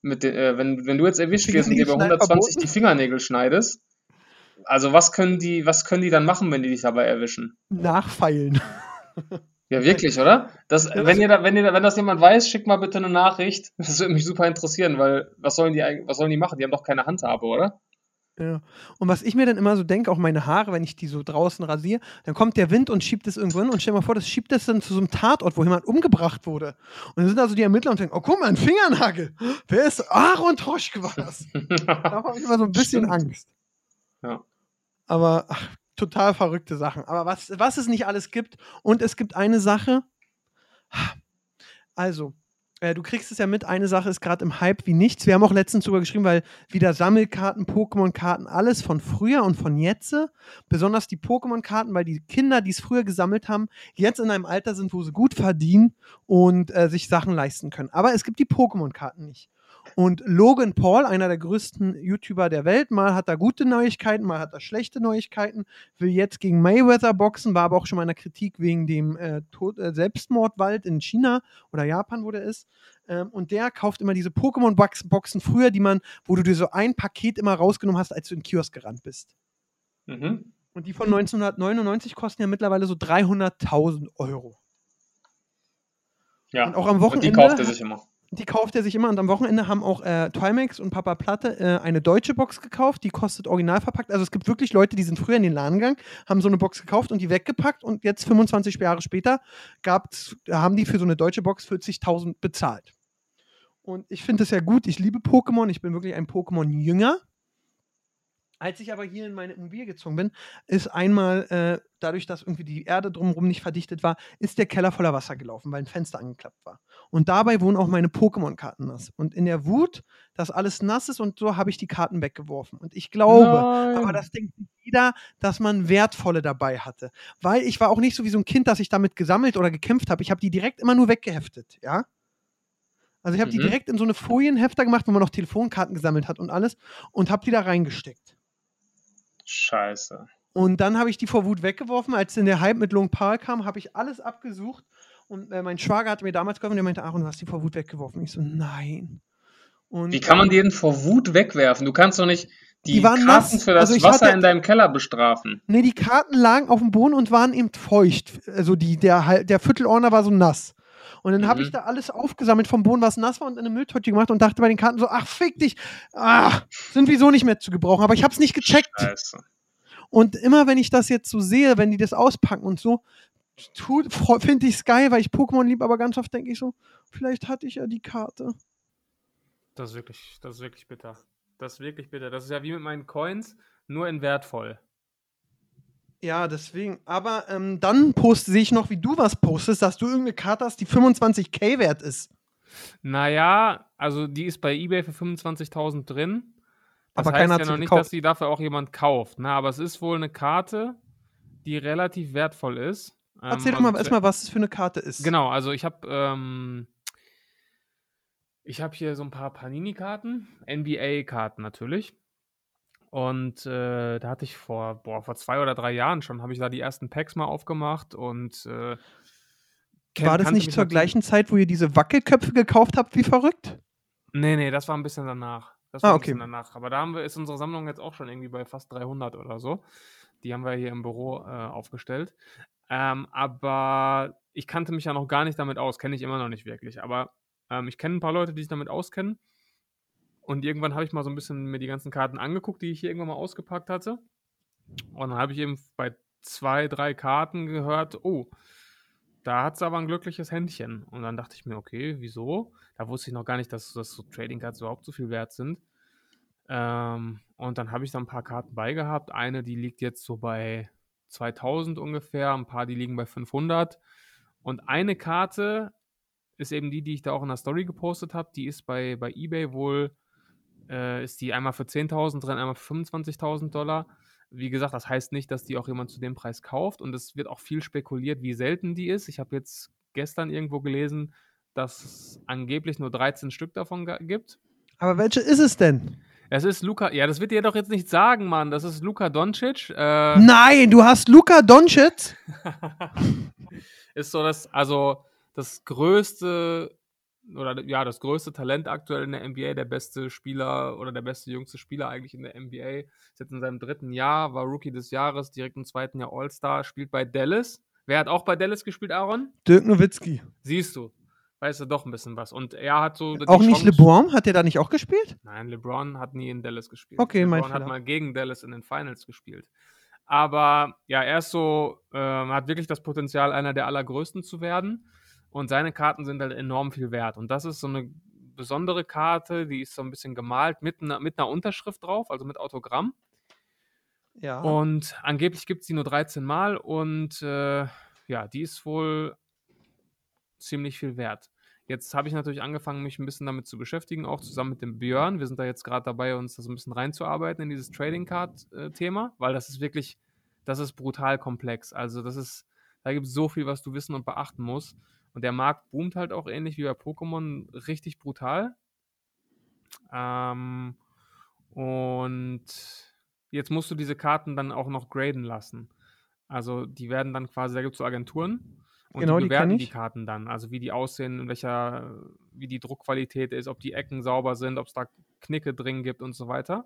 mit de, äh, wenn, wenn du jetzt erwischt wirst und dir bei hundertzwanzig die Fingernägel schneidest, also was können die, was können die dann machen, wenn die dich dabei erwischen? Nachfeilen. Ja, wirklich, oder? Das, wenn, ihr da, wenn, ihr da, wenn das jemand weiß, schickt mal bitte eine Nachricht. Das würde mich super interessieren, weil was sollen die, was sollen die machen? Die haben doch keine Handhabe, oder? Ja. Und was ich mir dann immer so denke, auch meine Haare, wenn ich die so draußen rasiere, dann kommt der Wind und schiebt es irgendwo hin, und stell dir mal vor, das schiebt es dann zu so einem Tatort, wo jemand umgebracht wurde. Und dann sind also die Ermittler und denken, oh guck mal, ein Fingernagel. Wer ist Aaron Troschke war das? Da habe ich immer so ein bisschen Stimmt. Angst. Ja. Aber ach, total verrückte Sachen. Aber was, was es nicht alles gibt, und es gibt eine Sache, also du kriegst es ja mit, eine Sache ist gerade im Hype wie nichts. Wir haben auch letztens drüber geschrieben, weil wieder Sammelkarten, Pokémon-Karten, alles von früher und von jetzt, besonders die Pokémon-Karten, weil die Kinder, die es früher gesammelt haben, jetzt in einem Alter sind, wo sie gut verdienen und äh, sich Sachen leisten können. Aber es gibt die Pokémon-Karten nicht. Und Logan Paul, einer der größten YouTuber der Welt, mal hat er gute Neuigkeiten, mal hat er schlechte Neuigkeiten, will jetzt gegen Mayweather boxen, war aber auch schon mal in der Kritik wegen dem äh, Tod- äh, Selbstmordwald in China oder Japan, wo der ist. Ähm, und der kauft immer diese Pokémon-Boxen früher, die man, wo du dir so ein Paket immer rausgenommen hast, als du in den Kiosk gerannt bist. Mhm. Und die von neunzehnhundertneunundneunzig kosten ja mittlerweile so dreihunderttausend Euro. Ja, und auch am Wochenende, und die kauft er sich immer. Die kauft er sich immer, und am Wochenende haben auch äh, Toymax und Papa Platte äh, eine deutsche Box gekauft, die kostet original verpackt. Also es gibt wirklich Leute, die sind früher in den Laden gegangen, haben so eine Box gekauft und die weggepackt, und jetzt fünfundzwanzig Jahre später gab's, haben die für so eine deutsche Box vierzigtausend bezahlt. Und ich finde das ja gut, ich liebe Pokémon, ich bin wirklich ein Pokémon-Jünger. Als ich aber hier in meine Immobilie gezogen bin, ist einmal, äh, dadurch, dass irgendwie die Erde drumherum nicht verdichtet war, ist der Keller voller Wasser gelaufen, weil ein Fenster angeklappt war. Und dabei wurden auch meine Pokémon-Karten nass. Und in der Wut, dass alles nass ist und so, habe ich die Karten weggeworfen. Und ich glaube, Nein. aber das denkt jeder, dass man wertvolle dabei hatte. Weil ich war auch nicht so wie so ein Kind, dass ich damit gesammelt oder gekämpft habe. Ich habe die direkt immer nur weggeheftet, ja? Also ich habe mhm. die direkt in so eine Folienhefter gemacht, wo man noch Telefonkarten gesammelt hat und alles, und habe die da reingesteckt. Scheiße. Und dann habe ich die vor Wut weggeworfen. Als in der Hype mit Long Paul kam, habe ich alles abgesucht. Und äh, mein Schwager hatte mir damals geholfen, der meinte, Aaron, du hast die vor Wut weggeworfen. Ich so, nein. Und wie kann man die denn vor Wut wegwerfen? Du kannst doch nicht die, die Karten nass. Für das also Wasser hatte, in deinem Keller bestrafen. Nee, die Karten lagen auf dem Boden und waren eben feucht. Also die, der, der Viertelordner war so nass. Und dann mhm. habe ich da alles aufgesammelt vom Boden, was nass war, und in eine Mülltüte gemacht und dachte bei den Karten so, ach, fick dich, ah, sind wieso nicht mehr zu gebrauchen. Aber ich habe es nicht gecheckt. Scheiße. Und immer, wenn ich das jetzt so sehe, wenn die das auspacken und so, finde ich es geil, weil ich Pokémon liebe, aber ganz oft denke ich so, vielleicht hatte ich ja die Karte. Das ist wirklich, das ist wirklich bitter. Das ist wirklich bitter. Das ist ja wie mit meinen Coins, nur in wertvoll. Ja, deswegen. Aber ähm, dann post, sehe ich noch, wie du was postest, dass du irgendeine Karte hast, die fünfundzwanzig K wert ist. Naja, also die ist bei eBay für fünfundzwanzigtausend drin. Das aber heißt keiner ja noch nicht, gekauft. Dass die dafür auch jemand kauft. Na, aber es ist wohl eine Karte, die relativ wertvoll ist. Erzähl ähm, doch mal erstmal, was es für eine Karte ist. Genau, also ich habe ähm, ich habe hier so ein paar Panini-Karten, N B A-Karten natürlich. Und äh, da hatte ich vor boah, vor zwei oder drei Jahren schon, habe ich da die ersten Packs mal aufgemacht und äh, kenn, war das nicht zur gleichen Zeit, wo ihr diese Wackelköpfe gekauft habt, wie verrückt? Nee, nee, das war ein bisschen danach. Das war ah, okay. ein bisschen danach. Aber da haben wir, ist unsere Sammlung jetzt auch schon irgendwie bei fast dreihundert oder so. Die haben wir hier im Büro äh, aufgestellt. Ähm, aber ich kannte mich ja noch gar nicht damit aus. Kenne ich immer noch nicht wirklich. Aber ähm, ich kenne ein paar Leute, die sich damit auskennen. Und irgendwann habe ich mal so ein bisschen mir die ganzen Karten angeguckt, die ich hier irgendwann mal ausgepackt hatte. Und dann habe ich eben bei zwei, drei Karten gehört, oh, da hat es aber ein glückliches Händchen. Und dann dachte ich mir, okay, wieso? Da wusste ich noch gar nicht, dass, dass so Trading Cards überhaupt so viel wert sind. Ähm, und dann habe ich da ein paar Karten beigehabt. Eine, die liegt jetzt so bei zweitausend ungefähr. Ein paar, die liegen bei fünfhundert. Und eine Karte ist eben die, die ich da auch in der Story gepostet habe. Die ist bei, bei eBay wohl, äh, ist die einmal für zehntausend drin, einmal für fünfundzwanzigtausend Dollar. Wie gesagt, das heißt nicht, dass die auch jemand zu dem Preis kauft. Und es wird auch viel spekuliert, wie selten die ist. Ich habe jetzt gestern irgendwo gelesen, dass es angeblich nur dreizehn Stück davon g- gibt. Aber welche ist es denn? Es ist Luka. Ja, das wird dir doch jetzt nicht sagen, Mann. Das ist Luka Doncic. Äh, Nein, du hast Luka Doncic? Ist so das, also das größte, oder ja, das größte Talent aktuell in der N B A, der beste Spieler oder der beste, jüngste Spieler eigentlich in der N B A, ist jetzt in seinem dritten Jahr, war Rookie des Jahres, direkt im zweiten Jahr All-Star, spielt bei Dallas. Wer hat auch bei Dallas gespielt, Aaron? Dirk Nowitzki. Siehst du, weißt du doch ein bisschen was. Und er hat so... Auch nicht Chance. LeBron? Hat der da nicht auch gespielt? Nein, LeBron hat nie in Dallas gespielt. Okay, LeBron mein hat Fall. Mal gegen Dallas in den Finals gespielt. Aber ja, er ist so, äh, hat wirklich das Potenzial, einer der allergrößten zu werden. Und seine Karten sind halt enorm viel wert. Und das ist so eine besondere Karte, die ist so ein bisschen gemalt mit, ne, mit einer Unterschrift drauf, also mit Autogramm. Ja. Und angeblich gibt es die nur dreizehn Mal. Und äh, ja, die ist wohl ziemlich viel wert. Jetzt habe ich natürlich angefangen, mich ein bisschen damit zu beschäftigen, auch zusammen mit dem Björn. Wir sind da jetzt gerade dabei, uns da so ein bisschen reinzuarbeiten in dieses Trading-Card-Thema, weil das ist wirklich, das ist brutal komplex. Also das ist, da gibt es so viel, was du wissen und beachten musst. Und der Markt boomt halt auch ähnlich wie bei Pokémon richtig brutal. Ähm, und jetzt musst du diese Karten dann auch noch graden lassen. Also die werden dann quasi, da gibt es so Agenturen und genau, die bewerten die, die Karten dann. Also wie die aussehen, in welcher, wie die Druckqualität ist, ob die Ecken sauber sind, ob es da Knicke drin gibt und so weiter.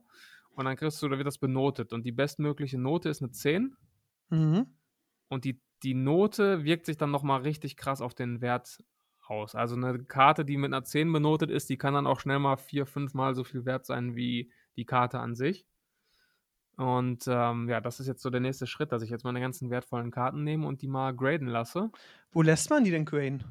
Und dann kriegst du, da wird das benotet. Und die bestmögliche Note ist eine zehn. Mhm. Und die Die Note wirkt sich dann nochmal richtig krass auf den Wert aus. Also eine Karte, die mit einer zehn benotet ist, die kann dann auch schnell mal vier, fünf Mal so viel wert sein wie die Karte an sich. Und ähm, ja, das ist jetzt so der nächste Schritt, dass ich jetzt meine ganzen wertvollen Karten nehme und die mal graden lasse. Wo lässt man die denn graden?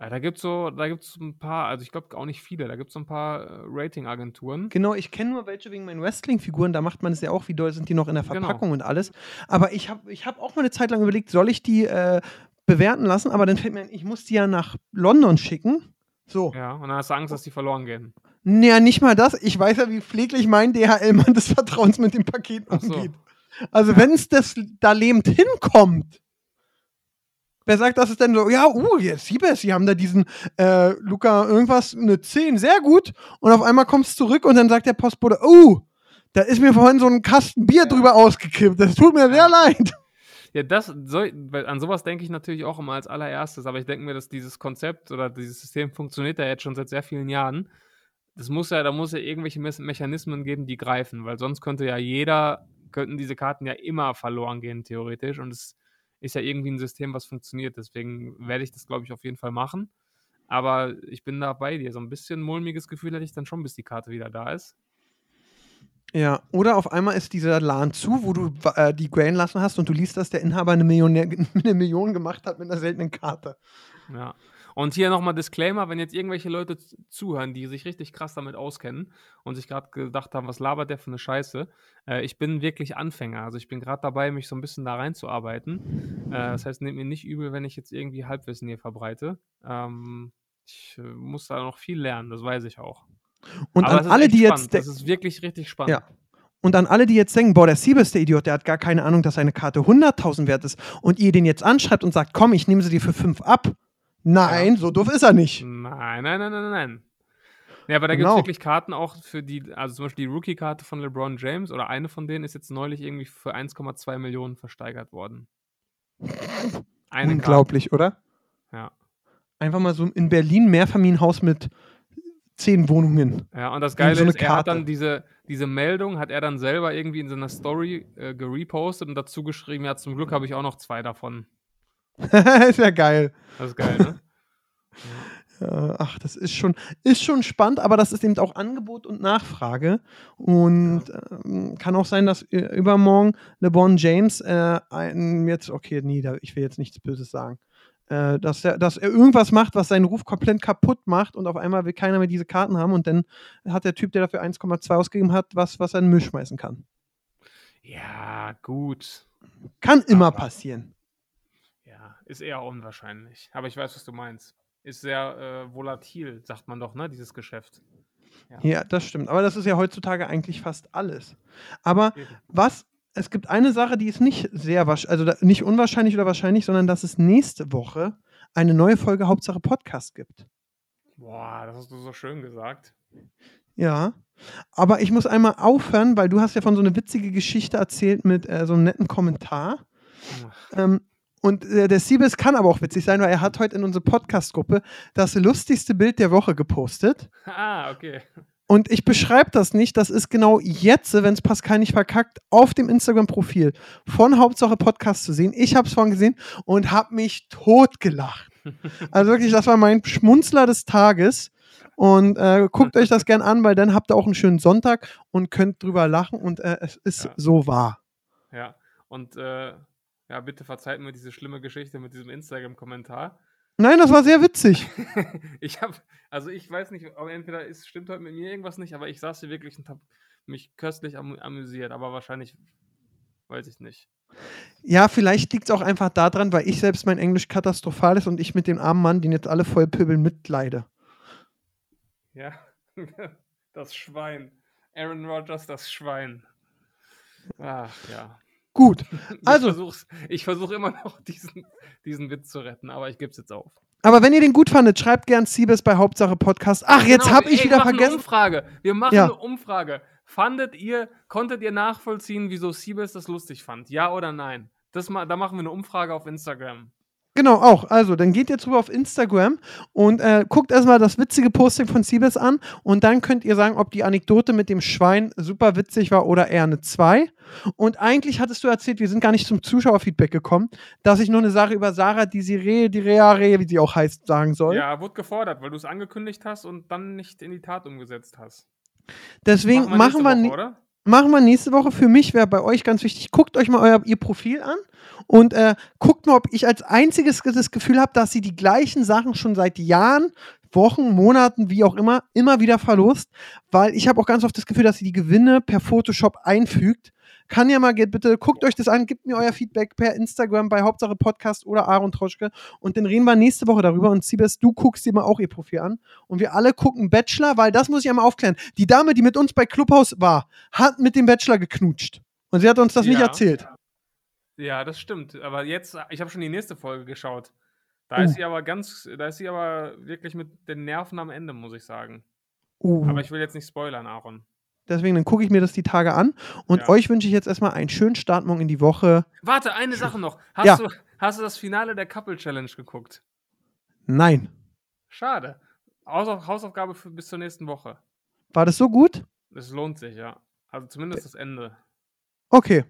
Ja, da gibt es so, da gibt's ein paar, also ich glaube auch nicht viele, da gibt es so ein paar äh, Rating-Agenturen. Genau, ich kenne nur welche wegen meinen Wrestling-Figuren, da macht man es ja auch, wie doll sind die noch in der Verpackung genau. und alles. Aber ich habe ich hab auch mal eine Zeit lang überlegt, soll ich die äh, bewerten lassen, aber dann fällt mir ein, ich muss die ja nach London schicken. So. Ja, und dann hast du Angst, dass die verloren gehen. Naja, nicht mal das, ich weiß ja, wie pfleglich mein D H L-Mann des Vertrauens mit dem Paket umgeht. So. Also ja. Wenn es das da lebend hinkommt, wer sagt, das ist denn so, ja, uh, jetzt Sibes, sie haben da diesen äh, Luka irgendwas, eine zehn, sehr gut. Und auf einmal kommt es zurück und dann sagt der Postbote, oh, da ist mir vorhin so ein Kasten Bier ja. drüber ausgekippt. Das tut mir sehr leid. Ja, das soll, an sowas denke ich natürlich auch immer als allererstes. Aber ich denke mir, dass dieses Konzept oder dieses System funktioniert ja jetzt schon seit sehr vielen Jahren. Das muss ja, da muss ja irgendwelche Me- Mechanismen geben, die greifen. Weil sonst könnte ja jeder, könnten diese Karten ja immer verloren gehen, theoretisch. Und es ist ja irgendwie ein System, was funktioniert. Deswegen werde ich das, glaube ich, auf jeden Fall machen. Aber ich bin da bei dir. So ein bisschen mulmiges Gefühl hätte ich dann schon, bis die Karte wieder da ist. Ja, oder auf einmal ist dieser Laden zu, wo du äh, die graden lassen hast und du liest, dass der Inhaber eine Million, eine Million gemacht hat mit einer seltenen Karte. Ja. Und hier nochmal Disclaimer, wenn jetzt irgendwelche Leute zuhören, die sich richtig krass damit auskennen und sich gerade gedacht haben, was labert der für eine Scheiße. Äh, ich bin wirklich Anfänger, also ich bin gerade dabei, mich so ein bisschen da reinzuarbeiten. Äh, das heißt, nehmt mir nicht übel, wenn ich jetzt irgendwie Halbwissen hier verbreite. Ähm, ich äh, muss da noch viel lernen, das weiß ich auch. Und aber an alle, die jetzt de- das ist wirklich richtig spannend. Ja. Und an alle, die jetzt denken, boah, der Sibes, der Idiot, der hat gar keine Ahnung, dass seine Karte hunderttausend wert ist und ihr den jetzt anschreibt und sagt, komm, ich nehme sie dir für fünf ab. Nein, ja. So doof ist er nicht. Nein, nein, nein, nein, nein. Ja, aber da genau. Gibt es wirklich Karten auch für die, also zum Beispiel die Rookie-Karte von LeBron James oder eine von denen ist jetzt neulich irgendwie für eins Komma zwei Millionen versteigert worden. Eine Unglaublich, Karte. Oder? Ja. Einfach mal so in Berlin Mehrfamilienhaus mit zehn Wohnungen. Ja, und das Geile so ist, er Karte. hat dann diese, diese Meldung, hat er dann selber irgendwie in seiner Story äh, gerepostet und dazu geschrieben, ja, zum Glück habe ich auch noch zwei davon. Ist ja geil. Das ist geil, ne? Ja. Ach, das ist schon, ist schon spannend, aber das ist eben auch Angebot und Nachfrage. Und ja. ähm, kann auch sein, dass übermorgen LeBron James äh, einen jetzt, okay, nee, ich will jetzt nichts Böses sagen. Dass er, dass er irgendwas macht, was seinen Ruf komplett kaputt macht und auf einmal will keiner mehr diese Karten haben und dann hat der Typ, der dafür eins Komma zwei ausgegeben hat, was, was er in den Müll schmeißen kann. Ja, gut. Kann aber immer passieren. Ja, ist eher unwahrscheinlich. Aber ich weiß, was du meinst. Ist sehr äh, volatil, sagt man doch, ne, dieses Geschäft. Ja. Ja, das stimmt. Aber das ist ja heutzutage eigentlich fast alles. Aber was... Es gibt eine Sache, die ist nicht sehr wahrscheinlich, also nicht unwahrscheinlich oder wahrscheinlich, sondern dass es nächste Woche eine neue Folge Hauptsache Podcast gibt. Boah, das hast du so schön gesagt. Ja, aber ich muss einmal aufhören, weil du hast ja von so eine witzige Geschichte erzählt mit äh, so einem netten Kommentar. Ähm, und äh, der Sibes kann aber auch witzig sein, weil er hat heute in unsere Podcast-Gruppe das lustigste Bild der Woche gepostet. Ah, okay. Und ich beschreibe das nicht, das ist genau jetzt, wenn es Pascal nicht verkackt, auf dem Instagram-Profil von Hauptsache Podcast zu sehen. Ich habe es vorhin gesehen und habe mich totgelacht. Also wirklich, das war mein Schmunzler des Tages. Und äh, guckt euch das gern an, weil dann habt ihr auch einen schönen Sonntag und könnt drüber lachen und äh, es ist ja. so wahr. Ja, und äh, ja, bitte verzeiht mir diese schlimme Geschichte mit diesem Instagram-Kommentar. Nein, das war sehr witzig. ich habe, also ich weiß nicht, aber entweder ist, stimmt heute mit mir irgendwas nicht, aber ich saß hier wirklich und habe mich köstlich am, amüsiert, aber wahrscheinlich weiß ich nicht. Ja, vielleicht liegt es auch einfach daran, weil ich selbst mein Englisch katastrophal ist und ich mit dem armen Mann, den jetzt alle vollpöbeln, mitleide. Ja, das Schwein. Aaron Rodgers, das Schwein. Ach ja. Gut, also. Ich versuche immer noch, diesen, diesen Witz zu retten, aber ich gebe es jetzt auf. Aber wenn ihr den gut fandet, schreibt gern Sibes bei Hauptsache Podcast. Ach, jetzt genau, habe ich ey, wieder vergessen. Wir machen vergessen. eine Umfrage. Wir machen ja. eine Umfrage. Fandet ihr, konntet ihr nachvollziehen, wieso Sibes das lustig fand? Ja oder nein? Das ma- da machen wir eine Umfrage auf Instagram. Genau, auch. Also, dann geht jetzt rüber auf Instagram und äh, guckt erstmal das witzige Posting von Sibes an und dann könnt ihr sagen, ob die Anekdote mit dem Schwein super witzig war oder eher eine zwei. Und eigentlich hattest du erzählt, wir sind gar nicht zum Zuschauerfeedback gekommen, dass ich noch eine Sache über Sarah, die Sire, die Rea, Re, wie sie auch heißt, sagen soll. Ja, wurde gefordert, weil du es angekündigt hast und dann nicht in die Tat umgesetzt hast. Deswegen machen wir nicht. Machen wir nächste Woche. Für mich wäre bei euch ganz wichtig, guckt euch mal euer, ihr Profil an und äh, guckt mal, ob ich als einziges das Gefühl habe, dass sie die gleichen Sachen schon seit Jahren, Wochen, Monaten, wie auch immer, immer wieder verlost, weil ich habe auch ganz oft das Gefühl, dass sie die Gewinne per Photoshop einfügt. Kann ja mal, bitte guckt euch das an, gebt mir euer Feedback per Instagram bei Hauptsache Podcast oder Aaron Troschke und dann reden wir nächste Woche darüber und Sibes, du guckst dir mal auch ihr Profil an und wir alle gucken Bachelor, weil das muss ich einmal aufklären. Die Dame, die mit uns bei Clubhouse war, hat mit dem Bachelor geknutscht und sie hat uns das ja. nicht erzählt. Ja, das stimmt, aber jetzt, ich habe schon die nächste Folge geschaut. Da uh. ist sie aber ganz, da ist sie aber wirklich mit den Nerven am Ende, muss ich sagen. Uh. Aber ich will jetzt nicht spoilern, Aaron. Deswegen, dann gucke ich mir das die Tage an. Und ja. euch wünsche ich jetzt erstmal einen schönen Start morgen in die Woche. Warte, eine Sache noch. Hast, ja. du, hast du das Finale der Couple Challenge geguckt? Nein. Schade. Hausaufgabe für, bis zur nächsten Woche. War das so gut? Es lohnt sich, ja. Also zumindest das Ende. Okay.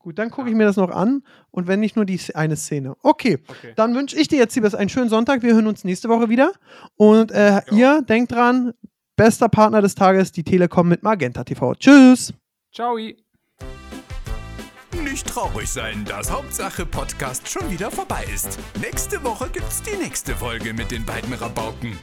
Gut, dann gucke ich mir das noch an. Und wenn nicht nur die eine Szene. Okay, okay. Dann wünsche ich dir jetzt, Sibes, einen schönen Sonntag. Wir hören uns nächste Woche wieder. Und äh, ihr, denkt dran... Bester Partner des Tages, die Telekom mit Magenta T V. Tschüss. Ciao. Nicht traurig sein, dass Hauptsache Podcast schon wieder vorbei ist. Nächste Woche gibt's die nächste Folge mit den beiden Rabauken.